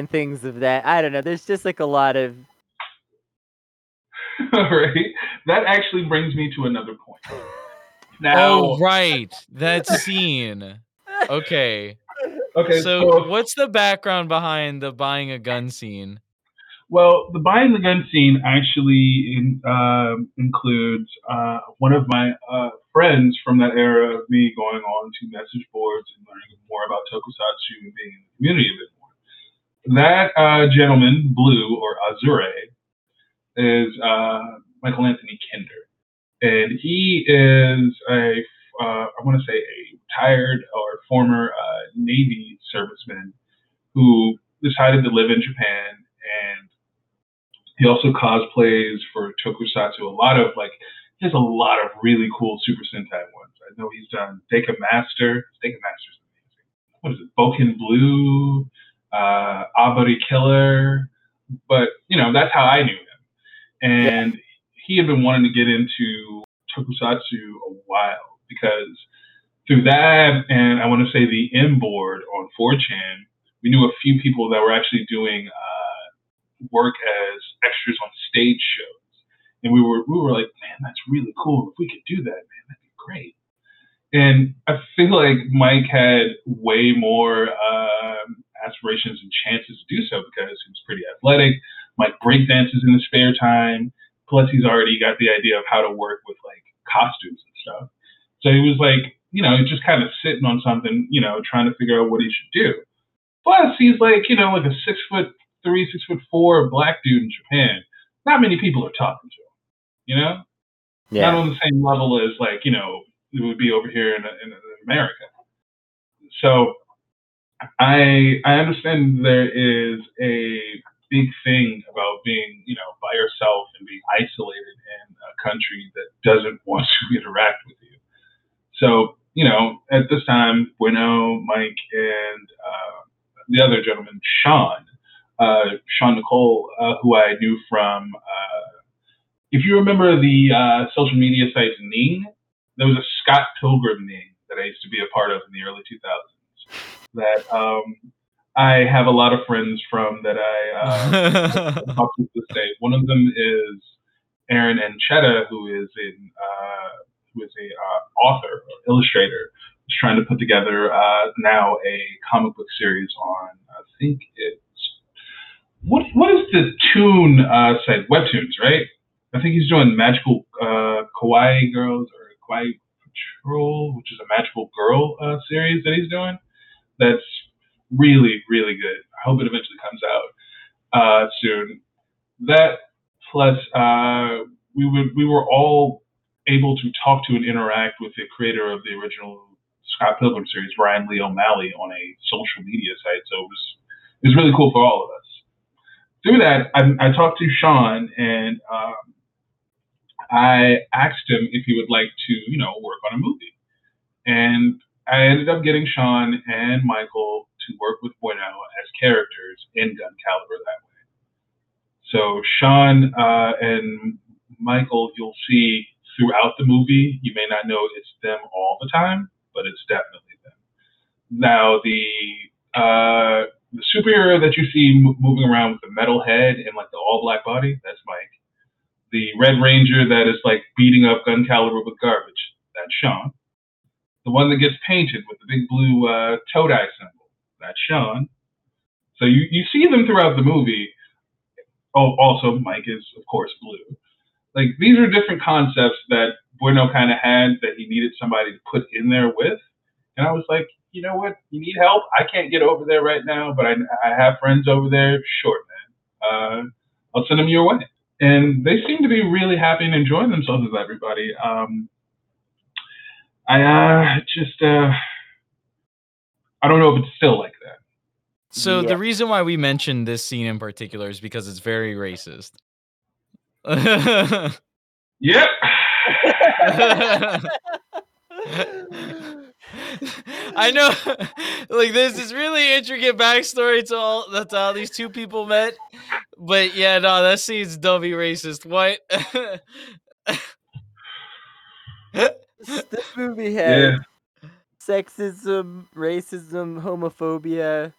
things of that. I don't know. There's just a lot of... All right. That actually brings me to another point. Now... Oh, right. That scene. Okay. Okay. So what's the background behind the buying a gun scene? Well, the buying the gun scene actually includes one of my friends from that era of me going on to message boards and learning more about tokusatsu and being in the community a bit more. That gentleman, Blue, or Azure, is Michael Anthony Kinder. And he is a retired or former Navy serviceman who decided to live in Japan. And he also cosplays for tokusatsu. He has a lot of really cool Super Sentai ones. I know he's done Deka Master. Deka Master's amazing. What is it? Boken Blue, Abari Killer. But, that's how I knew him. And he had been wanting to get into tokusatsu a while because through that, and I want to say the M board on 4chan, we knew a few people that were actually doing work as extras on stage shows, and we were like, man, that's really cool. If we could do that, man, that'd be great. And I feel like Mike had way more aspirations and chances to do so because he was pretty athletic. Mike breakdances in his spare time. Plus, he's already got the idea of how to work with costumes and stuff. So he was just kind of sitting on something, trying to figure out what he should do. Plus, he's a 6'3", 6'4" black dude in Japan. Not many people are talking to him, Yeah. Not on the same level as it would be over here in America. So I understand there is a big thing about being by yourself and being isolated in a country that doesn't want to interact with you. So you know, at this time, Bueno, Mike, and the other gentleman, Sean Nicole, who I knew from, if you remember the social media site Ning, there was a Scott Pilgrim Ning that I used to be a part of in the early 2000s that I have a lot of friends from that I talk to this day. One of them is Aaron Anchetta, who is a author, illustrator, who's trying to put together now a comic book series on, I think it's, what is the Toon site? Webtoons, right? I think he's doing Magical Kawaii Girls or Kawaii Patrol, which is a magical girl series that he's doing. That's really, really good. I hope it eventually comes out soon. That plus we were all able to talk to and interact with the creator of the original Scott Pilgrim series, Ryan Lee O'Malley, on a social media site. So it was really cool for all of us. Through that, I talked to Sean and I asked him if he would like to, you know, work on a movie. And I ended up getting Sean and Michael to work with Bueno as characters in Gun Caliber that way. So Sean and Michael, you'll see throughout the movie. You may not know it's them all the time, but it's definitely them. Now, the superhero that you see moving around with the metal head and like the all black body, that's Mike. The Red Ranger that is like beating up Gun Caliber with garbage, that's Sean. The one that gets painted with the big blue Todai symbol, that's Sean. So you see them throughout the movie. Oh, also Mike is of course blue. Like these are different concepts that Bueno kind of had that he needed somebody to put in there with. And I was like, you know what? You need help? I can't get over there right now, but I have friends over there. Sure, man. I'll send them your way. And they seem to be really happy and enjoying themselves with everybody. I don't know if it's still like that. So yeah. The reason why we mentioned this scene in particular is because it's very racist. Yep. I know, like there's this really intricate backstory to how these two people met, but yeah, no, that scene's dummy racist. What? This movie has sexism, racism, homophobia.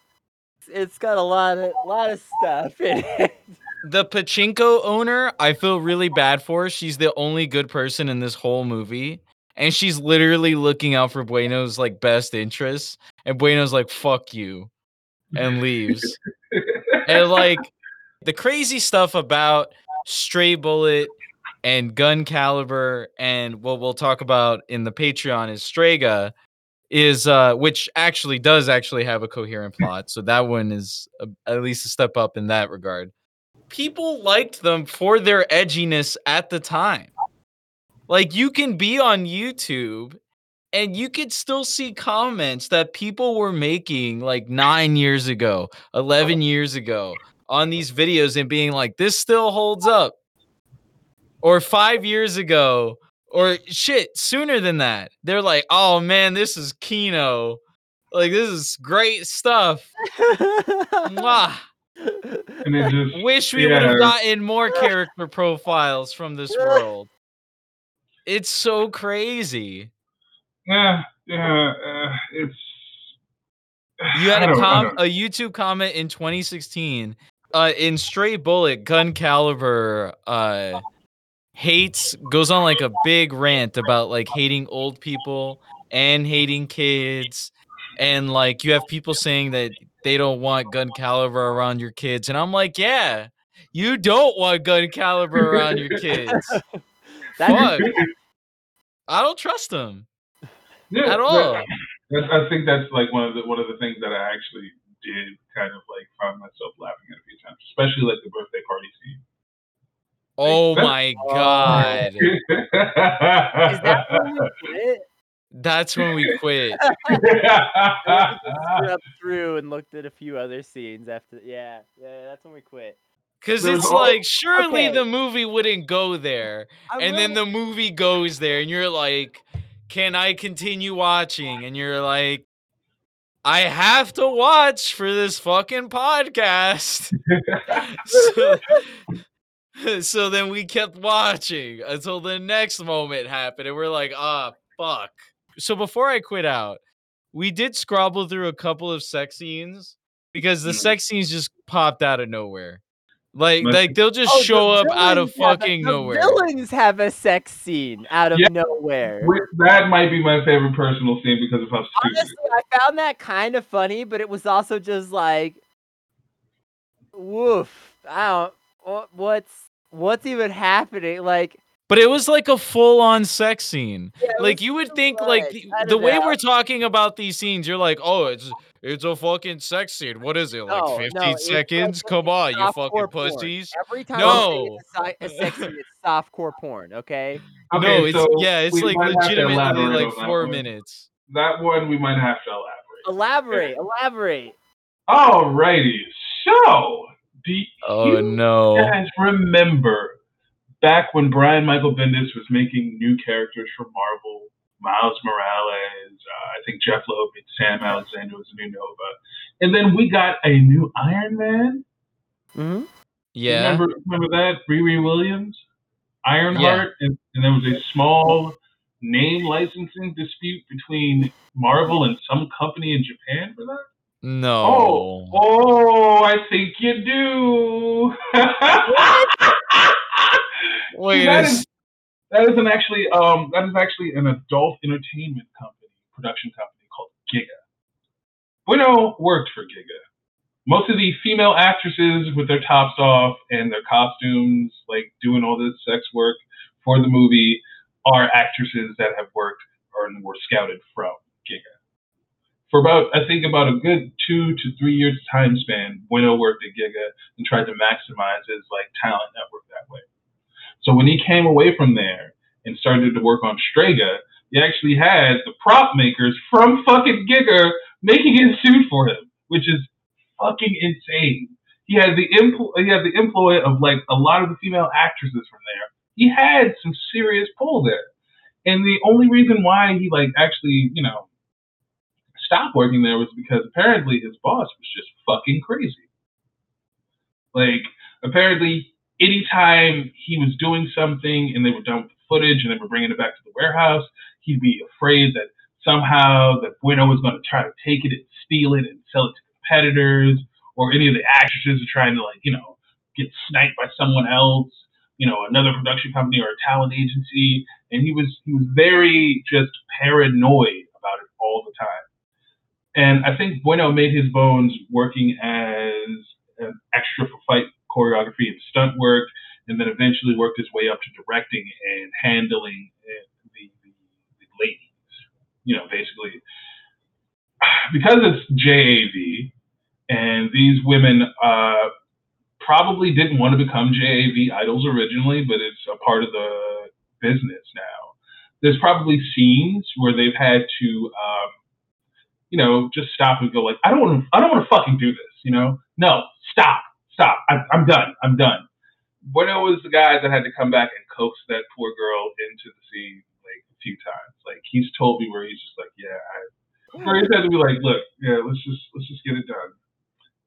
It's got a lot of stuff in it. The pachinko owner, I feel really bad for her. She's the only good person in this whole movie. And she's literally looking out for Bueno's like best interests, and Bueno's like "fuck you," and leaves. And like the crazy stuff about Stray Bullet and Gun Caliber, and what we'll talk about in the Patreon is Strega, is which actually does actually have a coherent plot. So that one is at least a step up in that regard. People liked them for their edginess at the time. Like, you can be on YouTube and you could still see comments that people were making like 9 years ago, 11 years ago on these videos and being like, this still holds up. Or 5 years ago, or shit, sooner than that. They're like, oh man, this is Kino. Like, this is great stuff. Mwah. And it just, wish we would have gotten more character profiles from this world. It's so crazy. It's. You had a YouTube comment in 2016. In Stray Bullet, Gun Caliber goes on like a big rant about like hating old people and hating kids, and like you have people saying that they don't want Gun Caliber around your kids, and I'm like, yeah, you don't want Gun Caliber around your kids. Fuck. I don't trust them at all. I think that's like one of the things that I actually did kind of like find myself laughing at a few times, especially like the birthday party scene. Oh like, my god! Is that when we quit? That's when we quit. I scrubbed through and looked at a few other scenes after. Yeah, that's when we quit. Because it's like, surely the movie wouldn't go there. And then the movie goes there, and you're like, can I continue watching? And you're like, I have to watch for this fucking podcast. So then we kept watching until the next moment happened. And we're like, ah, oh, fuck. So before I quit out, we did scrabble through a couple of sex scenes because the sex scenes just popped out of nowhere. Like they'll just show up out of fucking nowhere. Villains have a sex scene out of nowhere. That might be my favorite personal scene because of how stupid. Honestly, I found that kind of funny, but it was also just like, woof. I don't. What's even happening? Like. But it was like a full-on sex scene. Yeah, like you would so think, much. Like the way we're talking about these scenes, you're like, "Oh, it's a fucking sex scene. What is it? Like 15 seconds? Like, come on, you fucking pussies!" Porn. Every time I say it's a sex scene, it's softcore porn. Okay. It's like legitimately like 4 minutes. That one we might have to elaborate. Elaborate. Alrighty. So, do you guys remember? Back when Brian Michael Bendis was making new characters for Marvel, Miles Morales, I think Jeff Loeb and Sam Alexander was a new Nova. And then we got a new Iron Man. Mm-hmm. Yeah. Remember that? Riri Williams, Ironheart. Yeah. And there was a small name licensing dispute between Marvel and some company in Japan for that? No. Oh, I think you do. Wait, that is actually an adult entertainment production company called Giga. Bueno worked for Giga. Most of the female actresses with their tops off and their costumes, like doing all this sex work for the movie, are actresses that have worked or were scouted from Giga. For about a good 2 to 3 years time span, Bueno worked at Giga and tried to maximize his like talent network that way. So when he came away from there and started to work on Strega, he actually had the prop makers from fucking Giga making his suit for him, which is fucking insane. He had the employ of like a lot of the female actresses from there. He had some serious pull there, and the only reason why he like actually stopped working there was because apparently his boss was just fucking crazy. Like apparently. Anytime he was doing something and they were done with the footage and they were bringing it back to the warehouse, he'd be afraid that somehow that Bueno was going to try to take it and steal it and sell it to competitors, or any of the actresses are trying to get sniped by someone else, another production company or a talent agency. And he was very just paranoid about it all the time. And I think Bueno made his bones working as an extra for fight choreography and stunt work, and then eventually worked his way up to directing and handling the ladies. Basically, because it's JAV, and these women probably didn't want to become JAV idols originally, but it's a part of the business now. There's probably scenes where they've had to, just stop and go like, I don't want to fucking do this. No, stop. Stop. I'm done. Bueno was the guy that had to come back and coax that poor girl into the scene like a few times. Like he's told me where he's just like, where he's had to be like, look, let's just get it done.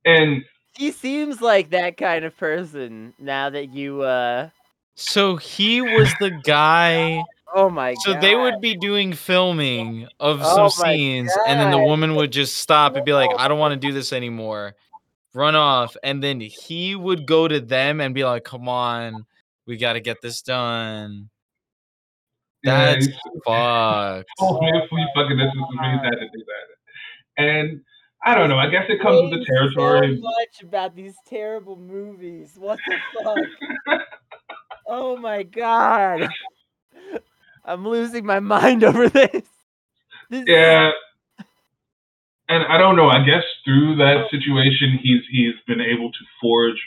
And he seems like that kind of person now that you So he was the guy. Oh my god. So they would be doing filming of some scenes and then the woman would just stop and be like, I don't want to do this anymore. Run off, and then he would go to them and be like, come on, we got to get this done. That's fucked. We fucking this is amazing how to do that. And I don't know, I guess it comes with the territory. So much about these terrible movies. What the fuck? Oh my god. I'm losing my mind over this. And I don't know, I guess through that situation, he's been able to forge,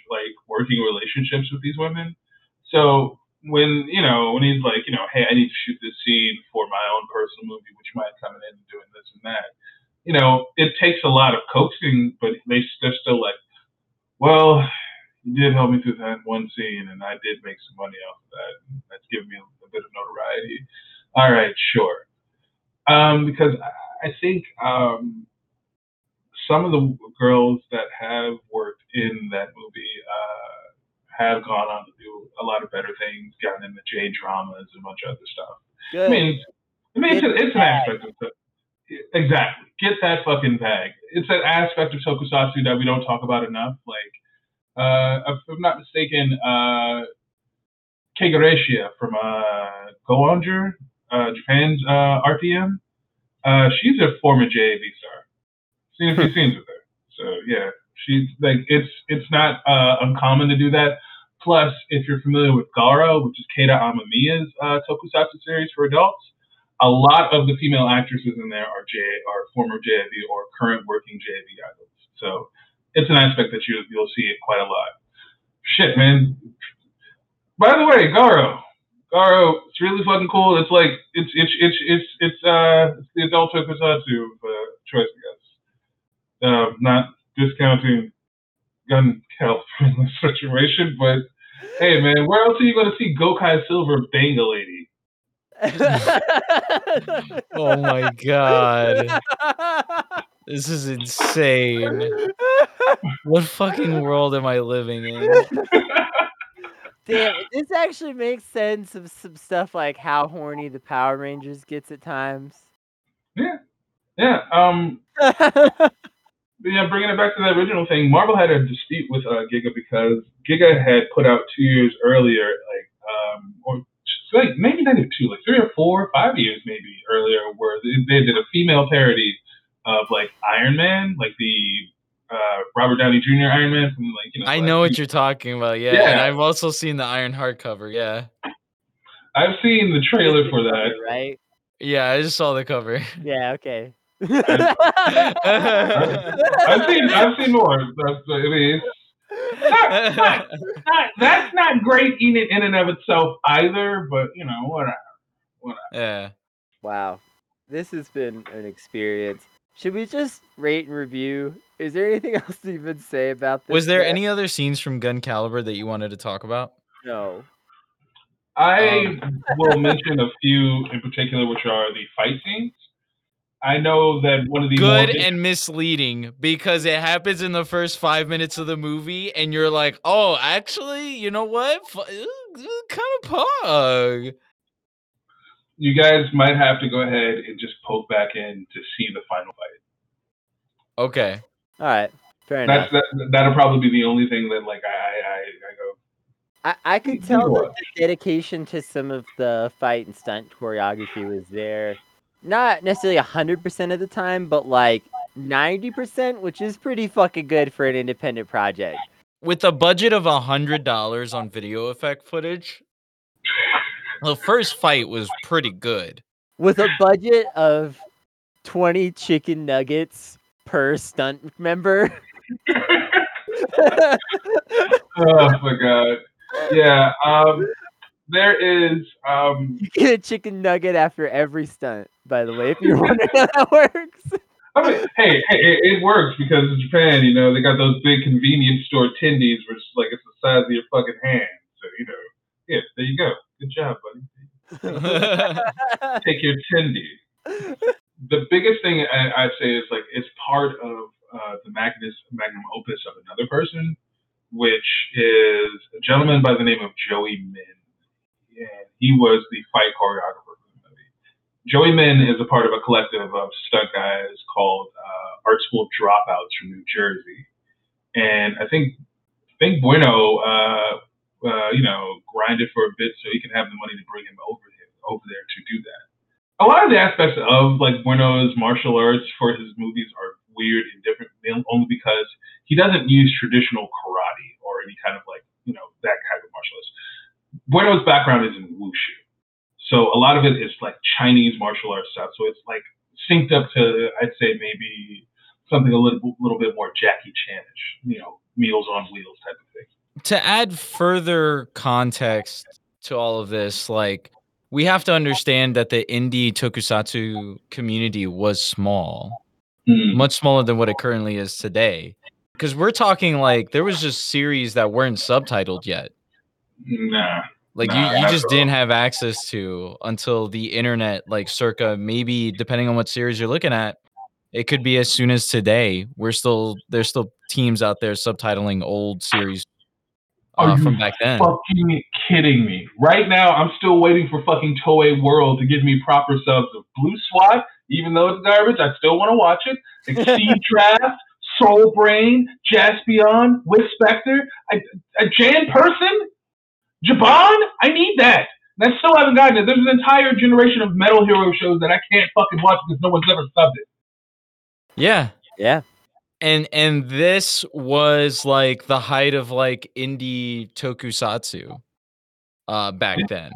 working relationships with these women. So when he's like, hey, I need to shoot this scene for my own personal movie, which might come in and doing this and that. It takes a lot of coaxing, but they're still like, well, you did help me through that one scene, and I did make some money off of that. That's given me a bit of notoriety. All right, sure. Because I think some of the girls that have worked in that movie have gone on to do a lot of better things, gotten into J-dramas and a bunch of other stuff. Good. I mean it's an aspect of it. Exactly. Get that fucking bag. It's an aspect of tokusatsu that we don't talk about enough. Like, if I'm not mistaken, Keigereshia from Go-Onger, Japan's RPM, she's a former JAV star. Seen a few scenes with her. So, yeah. She's like, it's not uncommon to do that. Plus, if you're familiar with Garo, which is Keita Amemiya's tokusatsu series for adults, a lot of the female actresses in there are former JAV or current working JAV idols. So it's an aspect that you'll see it quite a lot. Shit, man. By the way, Garo, it's really fucking cool. It's like it's the adult tokusatsu of choice, I guess. Not discounting Gun Caliber in this situation, but hey, man, where else are you gonna see Gokai Silver Banga Lady? Oh my god. This is insane. What fucking world am I living in? Damn, this actually makes sense of some stuff like how horny the Power Rangers gets at times. Yeah. Yeah. Yeah, bringing it back to that original thing, Marvel had a dispute with Giga because Giga had put out 2 years earlier, like maybe not even 2, like 3 or 4 or 5 years maybe earlier, where they did a female parody of like Iron Man, like the Robert Downey Jr. Iron Man from like, you know. I know what you're talking about, yeah. And I've also seen the Ironheart cover, yeah. I've seen the trailer for that, right? Yeah, I just saw the cover. Yeah, okay. I've seen more. That's not great in and of itself either, but you know, whatever. Yeah. Wow. This has been an experience. Should we just rate and review? Is there anything else to even say about this? Was there any other scenes from Gun Caliber that you wanted to talk about? No. I will mention a few in particular, which are the fight scenes. I know that one of the good and misleading, because it happens in the first 5 minutes of the movie, and you're like, "Oh, actually, you know what? Kind of pog." You guys might have to go ahead and just poke back in to see the final fight. Okay. All right. Fair enough. That'll probably be the only thing that, like, I go. I could tell that the dedication to some of the fight and stunt choreography was there. Not necessarily 100% of the time, but like 90%, which is pretty fucking good for an independent project. With a budget of $100 on video effect footage, the first fight was pretty good. With a budget of 20 chicken nuggets per stunt member. Oh my god. Yeah, there is... You get a chicken nugget after every stunt, by the way, if you're wondering how that works. I mean, hey, it works because in Japan, you know, they got those big convenience store tendies, which is like it's the size of your fucking hand. So, you know, yeah, there you go. Good job, buddy. Take your tendies. The biggest thing I'd say is, like, it's part of the magnum opus of another person, which is a gentleman by the name of Joey Min. And he was the fight choreographer for the movie. Joey Min is a part of a collective of stunt guys called Art School Dropouts from New Jersey. And I think Bueno, you know, grinded for a bit so he can have the money to bring him over there to do that. A lot of the aspects of, like, Bueno's martial arts for his movies are weird and different, only because he doesn't use traditional karate or any kind of, like, you know, that kind of martial arts. Bueno's background is in Wushu. So a lot of it is like Chinese martial arts stuff. So it's like synced up to, I'd say, maybe something a little bit more Jackie Chan-ish, you know, Meals on Wheels type of thing. To add further context to all of this, like, we have to understand that the indie tokusatsu community was small, much smaller than what it currently is today. Because we're talking like there was just series that weren't subtitled yet. Nah. Like you just didn't have access to until the internet, like circa maybe depending on what series you're looking at, it could be as soon as today. There's still teams out there subtitling old series from back then. Are you fucking kidding me? Right now, I'm still waiting for fucking Toei World to give me proper subs of Blue SWAT, even though it's garbage. I still want to watch it. Exceed Draft, Soul Brain, Jaspion, Wispector, a Jan Person, Jabon. I need that. And I still haven't gotten it. There's an entire generation of Metal Hero shows that I can't fucking watch because no one's ever subbed it. Yeah. Yeah. And this was like the height of like indie tokusatsu back then.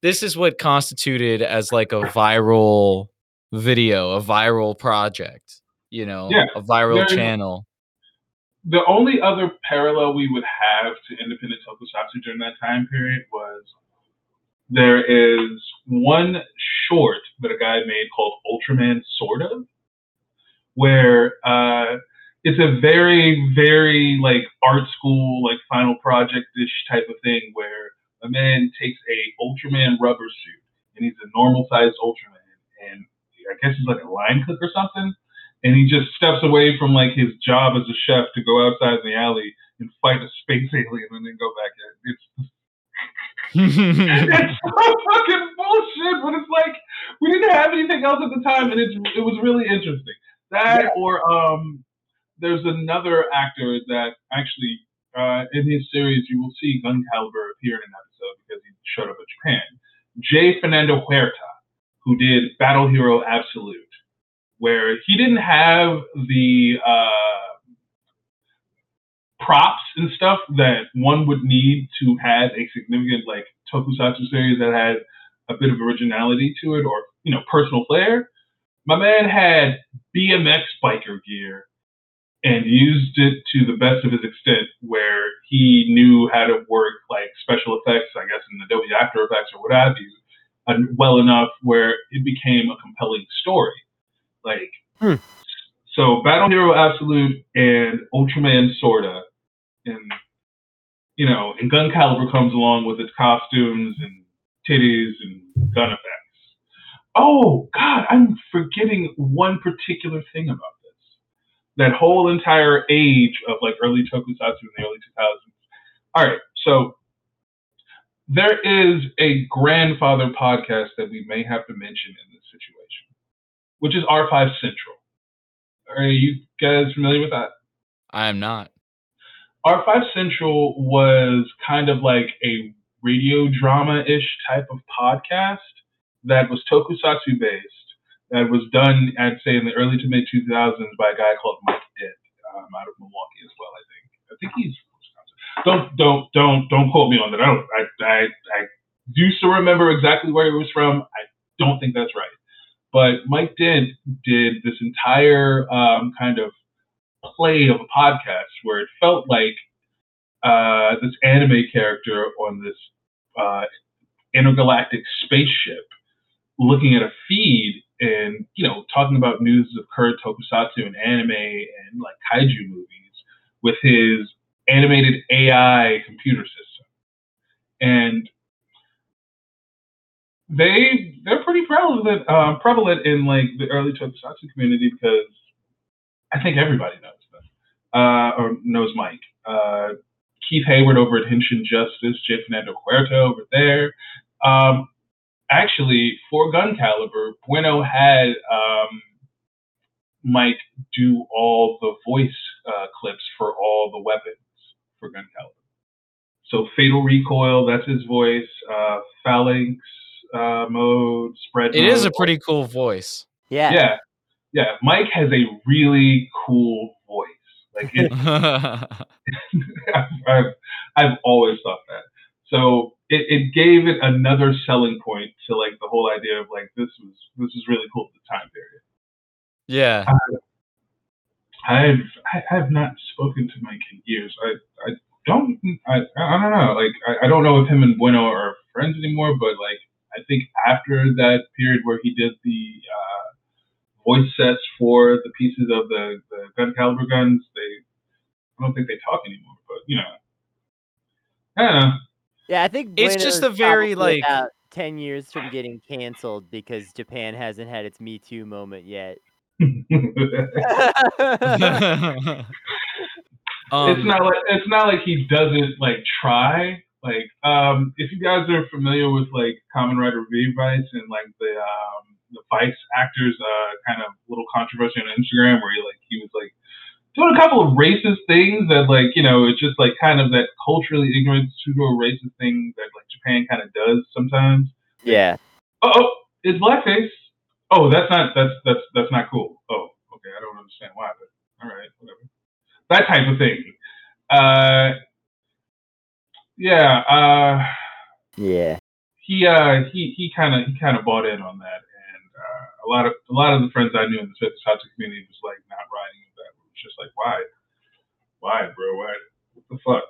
This is what constituted as like a viral video, a viral project, you know, a viral channel. The only other parallel we would have to independent tokusatsu during that time period was there is one short that a guy made called Ultraman Sort of, where it's a very, very like art school, like final project-ish type of thing where a man takes a Ultraman rubber suit and he's a normal-sized Ultraman and I guess he's like a line cook or something and he just steps away from like his job as a chef to go outside in the alley and fight a space alien and then go back in. It's it's so fucking bullshit, but it's like we didn't have anything else at the time and it was really interesting. That or there's another actor that actually in his series you will see Gun Caliber appear in an episode because he showed up in Japan. J. Fernando Huerta, who did Battle Hero Absolute, where he didn't have the props and stuff that one would need to have a significant like tokusatsu series that had a bit of originality to it or you know personal flair. My man had BMX biker gear and used it to the best of his extent where he knew how to work like special effects, I guess, in Adobe After Effects or what have you, well enough where it became a compelling story. Like, So Battle Hero Absolute and Ultraman Sorta and, you know, and Gun Caliber comes along with its costumes and titties and gun effects. Oh, God, I'm forgetting one particular thing about this. That whole entire age of, like, early tokusatsu in the early 2000s. All right, so there is a grandfather podcast that we may have to mention in this situation, which is R5 Central. Are you guys familiar with that? I am not. R5 Central was kind of like a radio drama-ish type of podcast that was tokusatsu based, that was done, I'd say, in the early to mid 2000s by a guy called Mike Ditt, out of Milwaukee as well. I think he's from Wisconsin. Don't quote me on that. I used to remember exactly where he was from. I don't think that's right. But Mike Ditt did this entire kind of play of a podcast where it felt like this anime character on this intergalactic spaceship looking at a feed and, you know, talking about news of current tokusatsu and anime and, like, kaiju movies with his animated AI computer system. And they're pretty prevalent in, like, the early tokusatsu community because I think everybody knows them or knows Mike. Keith Hayward over at Henshin Justice, J. Fernando Huerta over there. Actually, for Gun Caliber, Bueno had Mike do all the voice clips for all the weapons for Gun Caliber. So Fatal Recoil, that's his voice. Phalanx mode, spread mode. It is a pretty cool voice. Yeah. Yeah. Yeah. Mike has a really cool voice. Like it, I've always thought that. So it gave it another selling point to like the whole idea of like this was really cool at the time period. Yeah, I've not spoken to Mike in years. I don't know. Like I don't know if him and Bueno are friends anymore. But like I think after that period where he did the voice sets for the pieces of the Gun Caliber guns, I don't think they talk anymore. But you know, I don't know. Yeah, I think Bueno it's just a very like 10 years from getting canceled because Japan hasn't had its Me Too moment yet. It's not like he doesn't like try. Like, if you guys are familiar with like Kamen Rider V Vice and like the Vice actors, kind of little controversy on Instagram where he was doing a couple of racist things that it's just like kind of that culturally ignorant pseudo racist thing that like Japan kind of does sometimes. Yeah. Oh, it's blackface. Oh, that's not cool. Oh, okay, I don't understand why, but all right, whatever. That type of thing. Yeah. He kind of bought in on that, and a lot of the friends I knew in the fifth subject community was like not riding with that. It was just like, why, bro, why, what the fuck?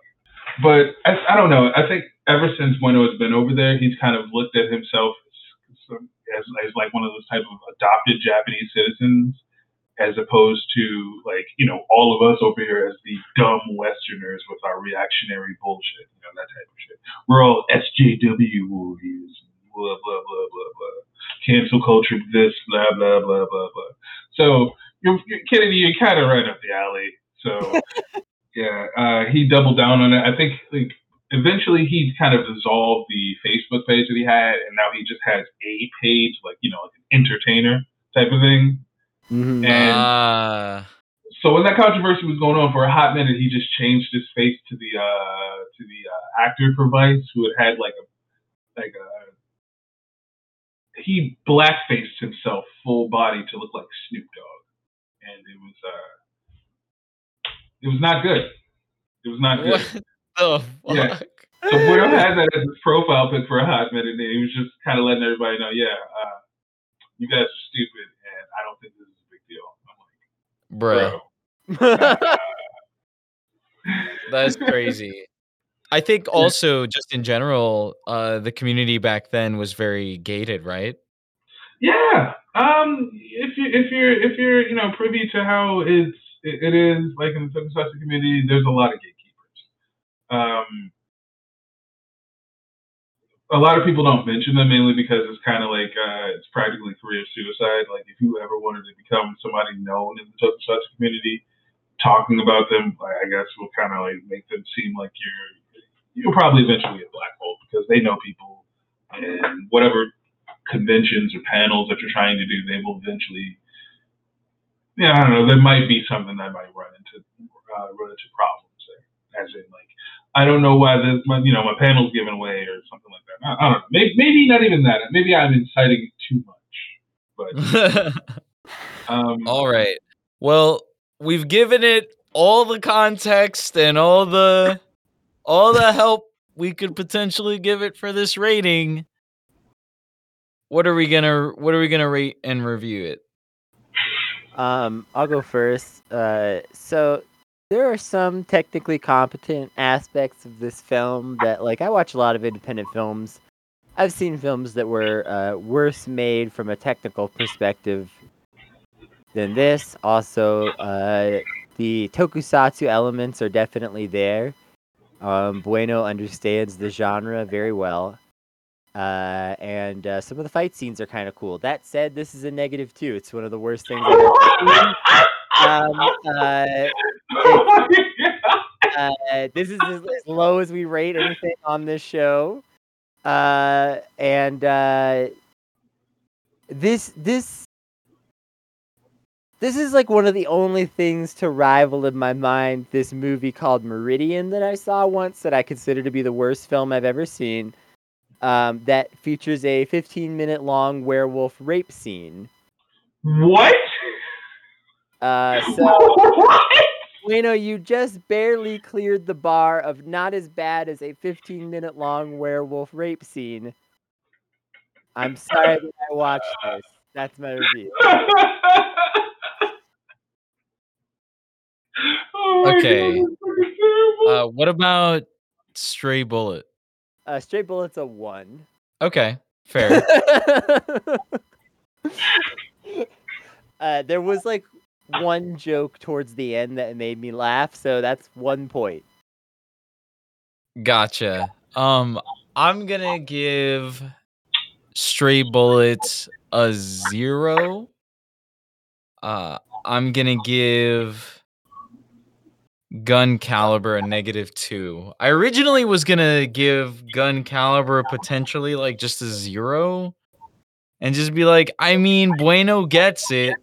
But I don't know. I think ever since Bueno has been over there, he's kind of looked at himself as like one of those type of adopted Japanese citizens, as opposed to all of us over here as the dumb Westerners with our reactionary bullshit, that type of shit. We're all SJW warriors, blah, blah, blah, blah, blah. Cancel culture, this, blah, blah, blah, blah, blah. So, Kennedy, you're kind of right up the alley. So, yeah, he doubled down on it. I think eventually he kind of dissolved the Facebook page that he had, and now he just has a page, like an entertainer type of thing. Mm-hmm. And so when that controversy was going on for a hot minute, he just changed his face to the actor for Vice, who had he blackfaced himself full body to look like Snoop Dogg, and it was not good. It was not good. What the fuck? Yeah. So Bueno had that as his profile pic for a hot minute, and he was just kind of letting everybody know, you guys are stupid, and I don't think this is a big deal. I'm like, bro. That's crazy. I think also, just in general, the community back then was very gated, right? Yeah. If you're privy to how it is like in the subsector community, there's a lot of gatekeepers. A lot of people don't mention them mainly because it's kind of it's practically career suicide. Like, if you ever wanted to become somebody known in the such community, talking about them, I guess, will kind of make them seem like you'll probably eventually get blackballed because they know people, and whatever conventions or panels that you're trying to do, they will eventually, I don't know, there might be something that might run into problems there, as in I don't know why this, my panel's given away or something like that. I don't know. Maybe not even that. Maybe I'm inciting too much. But all right. Well, we've given it all the context and all the help we could potentially give it for this rating. What are we gonna rate and review it? I'll go first. So. There are some technically competent aspects of this film that, I watch a lot of independent films. I've seen films that were worse made from a technical perspective than this. Also, the tokusatsu elements are definitely there. Bueno understands the genre very well. And some of the fight scenes are kind of cool. That said, this is a negative too. It's one of the worst things I've ever seen. This is as low as we rate anything on this show, and this is one of the only things to rival in my mind this movie called Meridian that I saw once that I consider to be the worst film I've ever seen, that features a 15-minute long werewolf rape scene. What? Bueno, you just barely cleared the bar of not as bad as a 15-minute long werewolf rape scene. I'm sorry that I watched this. That's my review. Okay. What about Stray Bullet? Stray Bullet's a 1. Okay, fair. There was one joke towards the end that made me laugh, so that's 1 point. Gotcha. I'm gonna give Stray Bullet a 0. I'm gonna give Gun Caliber a -2. I originally was gonna give Gun Caliber potentially like just a 0 and just be like, I mean, Bueno gets it,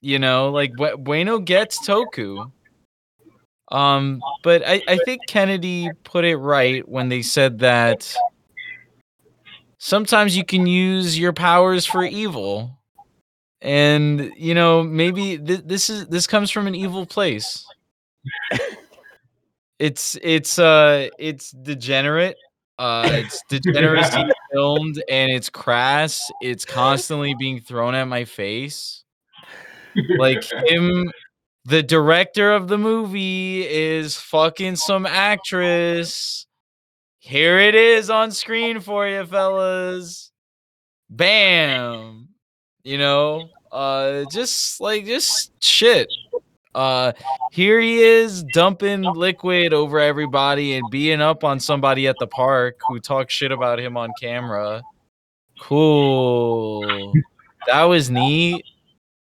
you know, like Bueno gets Toku. But I think Kennedy put it right when they said that sometimes you can use your powers for evil. And, you know, maybe this comes from an evil place. It's degenerate. It's degeneracy filmed, and it's crass. It's constantly being thrown at my face. Like him... The director of the movie is fucking some actress. Here it is on screen for you, fellas. Bam. You know, just shit. Here he is dumping liquid over everybody and being up on somebody at the park who talks shit about him on camera. Cool. That was neat.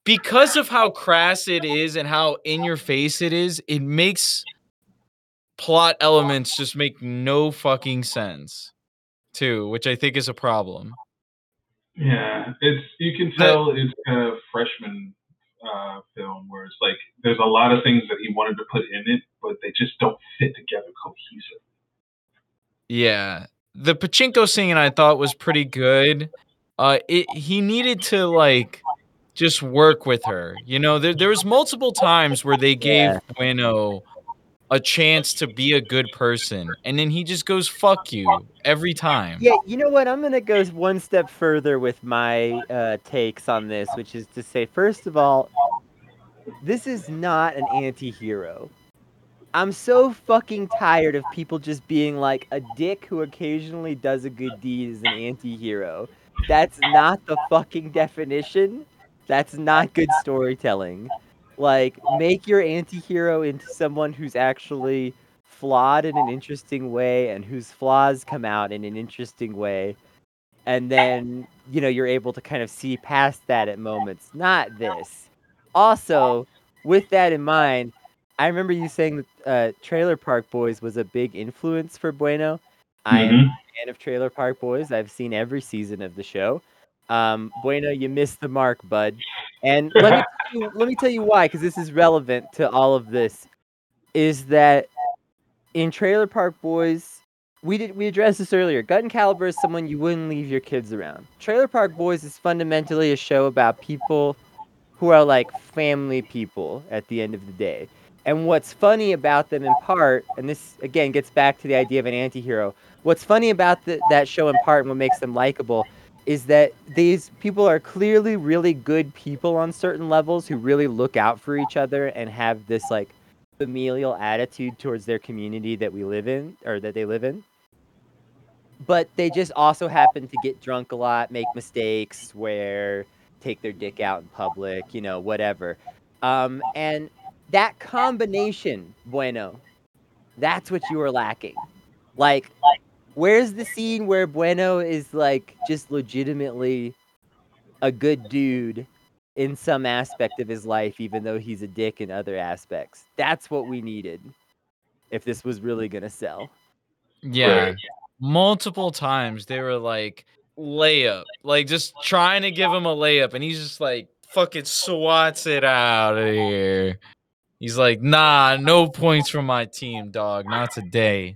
Because of how crass it is and how in your face it is, it makes plot elements just make no fucking sense, too, which I think is a problem. Yeah, you can tell it's a freshman film where it's like there's a lot of things that he wanted to put in it, but they just don't fit together cohesively. Yeah, the pachinko scene I thought was pretty good. He needed to like. Just work with her. You know, there was multiple times where they gave Bueno a chance to be a good person. And then he just goes, fuck you, every time. Yeah, you know what? I'm going to go one step further with my takes on this, which is to say, first of all, this is not an anti-hero. I'm so fucking tired of people just being like, a dick who occasionally does a good deed is an anti-hero. That's not the fucking definition. That's not good storytelling. Like, make your anti-hero into someone who's actually flawed in an interesting way and whose flaws come out in an interesting way. And then, you know, you're able to kind of see past that at moments. Not this. Also, with that in mind, I remember you saying that Trailer Park Boys was a big influence for Bueno. Mm-hmm. I am a fan of Trailer Park Boys. I've seen every season of the show. Bueno, you missed the mark, bud. And let me tell you why, because this is relevant to all of this, is that in Trailer Park Boys, we addressed this earlier. Gun Caliber is someone you wouldn't leave your kids around. Trailer Park Boys is fundamentally a show about people who are like family people at the end of the day. And what's funny about them in part, and this again gets back to the idea of an anti-hero, what's funny about that show in part and what makes them likable is that these people are clearly really good people on certain levels who really look out for each other and have this like familial attitude towards their community that we live in, or that they live in. But they just also happen to get drunk a lot, make mistakes, swear, take their dick out in public, you know, whatever. And that combination, Bueno, that's what you are lacking. Like, where's the scene where Bueno is, like, just legitimately a good dude in some aspect of his life, even though he's a dick in other aspects? That's what we needed if this was really going to sell. Yeah. Right. Multiple times they were, like, layup. Like, just trying to give him a layup, and he's just, like, fucking swats it out of here. He's like, nah, no points for my team, dog. Not today.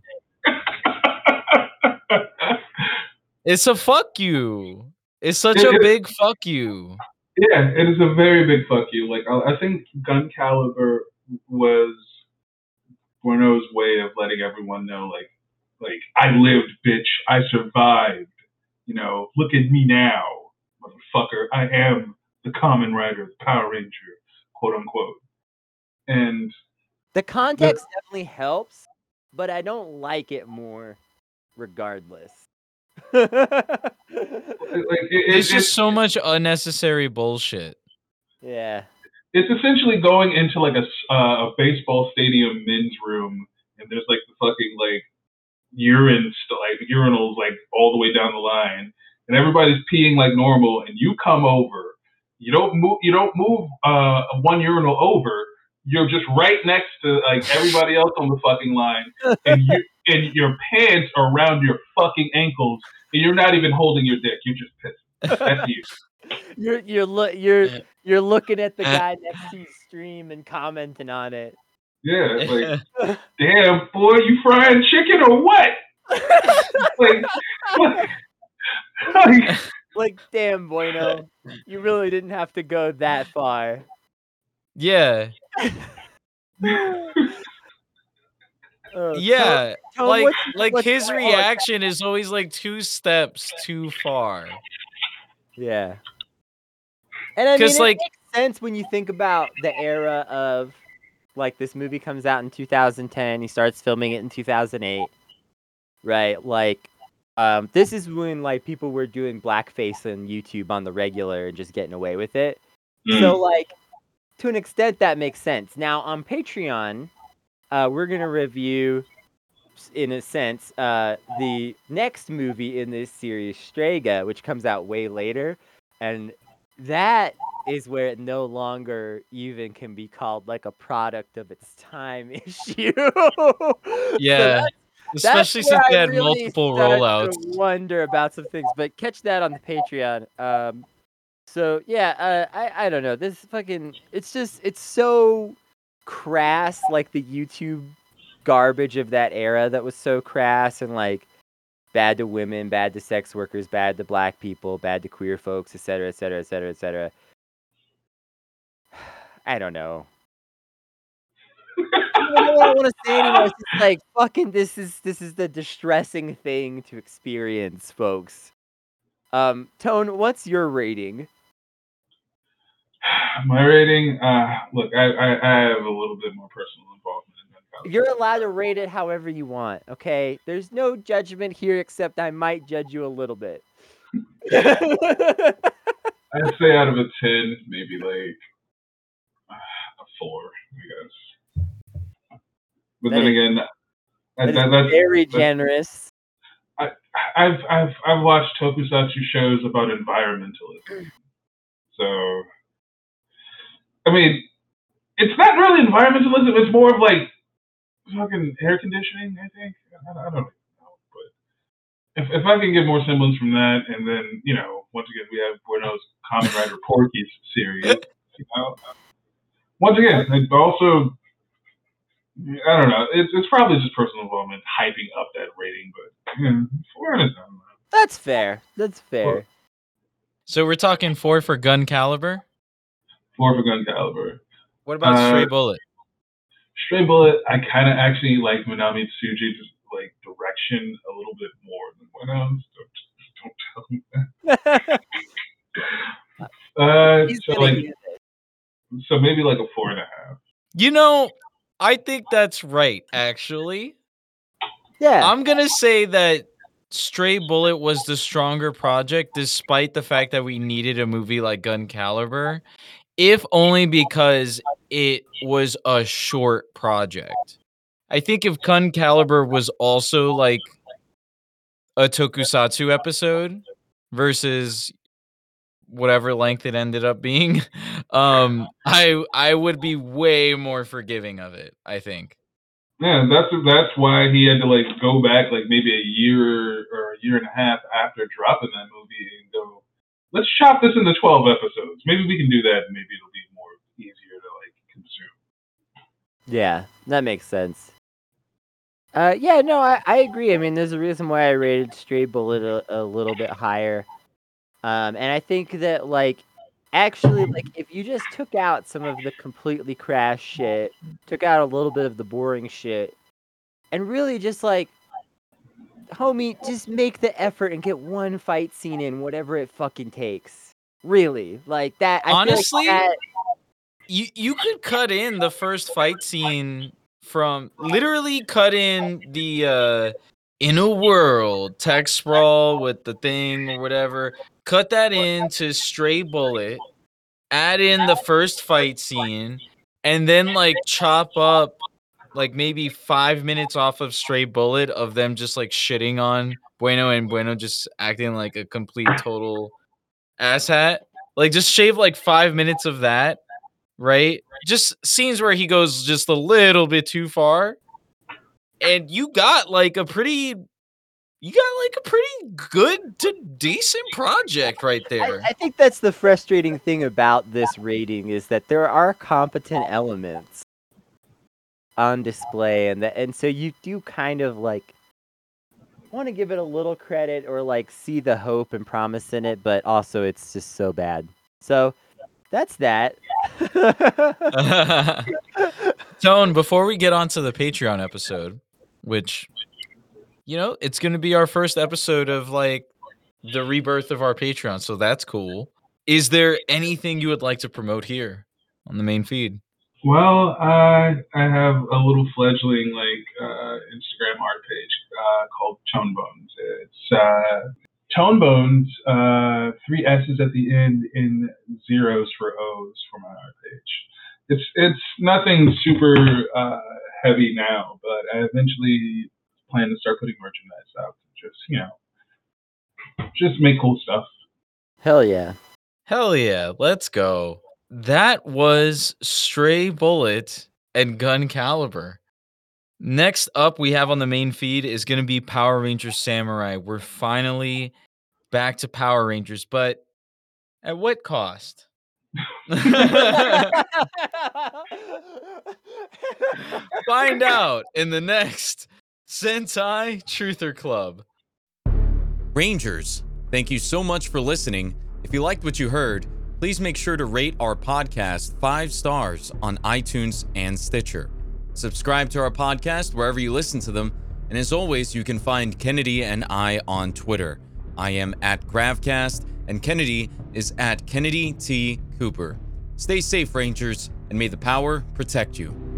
It's a fuck you. It's such a big fuck you. Yeah, it is a very big fuck you. Like, I think Gun Caliber was Bueno's way of letting everyone know, like I lived, bitch. I survived. You know, look at me now, motherfucker. I am the Kamen Rider, the Power Ranger, quote unquote. And the context definitely helps, but I don't like it more, regardless. It's just so much unnecessary bullshit. Yeah, it's essentially going into like a baseball stadium men's room, and there's like the fucking like urine, like urinals, like all the way down the line, and everybody's peeing like normal, and you come over, you don't move 1 urinal over, you're just right next to like everybody else on the fucking line, and your pants are around your fucking ankles, and you're not even holding your dick, you're just pissing. That's you. You're looking at the guy next to you stream and commenting on it. Yeah, it's like, damn boy, you frying chicken or what? like, damn Bueno, you really didn't have to go that far. Yeah. Yeah. Tell what's his reaction is always like 2 steps too far. Yeah. And I mean, it makes sense when you think about the era of, like, this movie comes out in 2010. He starts filming it in 2008, right? Like, this is when, like, people were doing blackface on YouTube on the regular and just getting away with it. Mm. So, like, to an extent, that makes sense. Now, on Patreon, we're going to review, in a sense, the next movie in this series, Strega, which comes out way later. And that is where it no longer even can be called like a product of its time issue. Yeah. So especially since they had multiple rollouts. I wonder about some things, but catch that on the Patreon. So yeah, I don't know. This fucking, it's so crass, like the YouTube garbage of that era that was so crass and like bad to women, bad to sex workers, bad to black people, bad to queer folks, etc., etc., etc., etc. I don't know. I don't want to say anymore. It's just like, fucking, this is the distressing thing to experience, folks. Tone, what's your rating? My rating, look, I have a little bit more personal involvement. You're allowed to rate it however you want, okay? There's no judgment here, except I might judge you a little bit. I'd say out of a 10, maybe like a 4, I guess. But that then again, that's very generous. I've watched tokusatsu shows about environmentalism, so I mean, it's not really environmentalism. It's more of like fucking air conditioning, I think. I don't know. But if I can get more semblance from that, and then, you know, once again, we have Bueno's Kamen Rider Porky's series. You know? Once again, also, I don't know. It's probably just personal involvement hyping up that rating, but, you know, 4 out of 10. That's fair. That's fair. 4. So we're talking 4 for Gun Caliber? 4 for Gun Caliber. What about Stray Bullet? Stray Bullet, I kind of actually like Minami Tsuji's like direction a little bit more than Weno's. Don't tell me that. So maybe like a 4.5. You know, I think that's right, actually. Yeah. I'm gonna say that Stray Bullet was the stronger project, despite the fact that we needed a movie like Gun Caliber. If only because it was a short project. I think if Gun Caliber was also like a tokusatsu episode versus whatever length it ended up being, I would be way more forgiving of it, I think. Yeah, that's why he had to like go back like maybe a year or a year and a half after dropping that movie and go, let's chop this into 12 episodes. Maybe we can do that, and maybe it'll be more easier to like consume. Yeah, that makes sense. Yeah, no, I agree. I mean, there's a reason why I rated Stray Bullet a little bit higher. And I think that like actually, like if you just took out some of the completely crass shit, took out a little bit of the boring shit, and really just like, homie, just make the effort and get one fight scene in, whatever it fucking takes. Really, like that. I honestly, feel like that... you could cut in the first fight scene from literally cut in the in a world text sprawl with the thing or whatever. Cut that into Stray Bullet. Add in the first fight scene, and then like chop up like maybe 5 minutes off of Stray Bullet of them just like shitting on Bueno and Bueno just acting like a complete total asshat. Like just shave like 5 minutes of that, right? Just scenes where he goes just a little bit too far. And you got like a pretty good to decent project right there. I think that's the frustrating thing about this rating is that there are competent elements on display, and so you do kind of like want to give it a little credit or like see the hope and promise in it, but also it's just so bad. So that's that. Tone, before we get on to the Patreon episode, which... you know, it's going to be our first episode of, like, the rebirth of our Patreon, so that's cool. Is there anything you would like to promote here on the main feed? Well, I have a little fledgling, like, Instagram art page called Tone Bones. It's Tone Bones, three S's at the end and zeros for O's for my art page. It's nothing super heavy now, but I eventually... plan to start putting merchandise out and just, you know, just make cool stuff. Hell yeah. Hell yeah. Let's go. That was Stray Bullet and Gun Caliber. Next up we have on the main feed is going to be Power Rangers Samurai. We're finally back to Power Rangers, but at what cost? Find out in the next Sentai Truther Club. Rangers, thank you so much for listening. If you liked what you heard, please make sure to rate our podcast 5 stars on iTunes and Stitcher. Subscribe to our podcast wherever you listen to them. And as always, you can find Kennedy and I on Twitter. I am at Gravcast and Kennedy is at Kennedy T. Cooper. Stay safe, Rangers, and may the power protect you.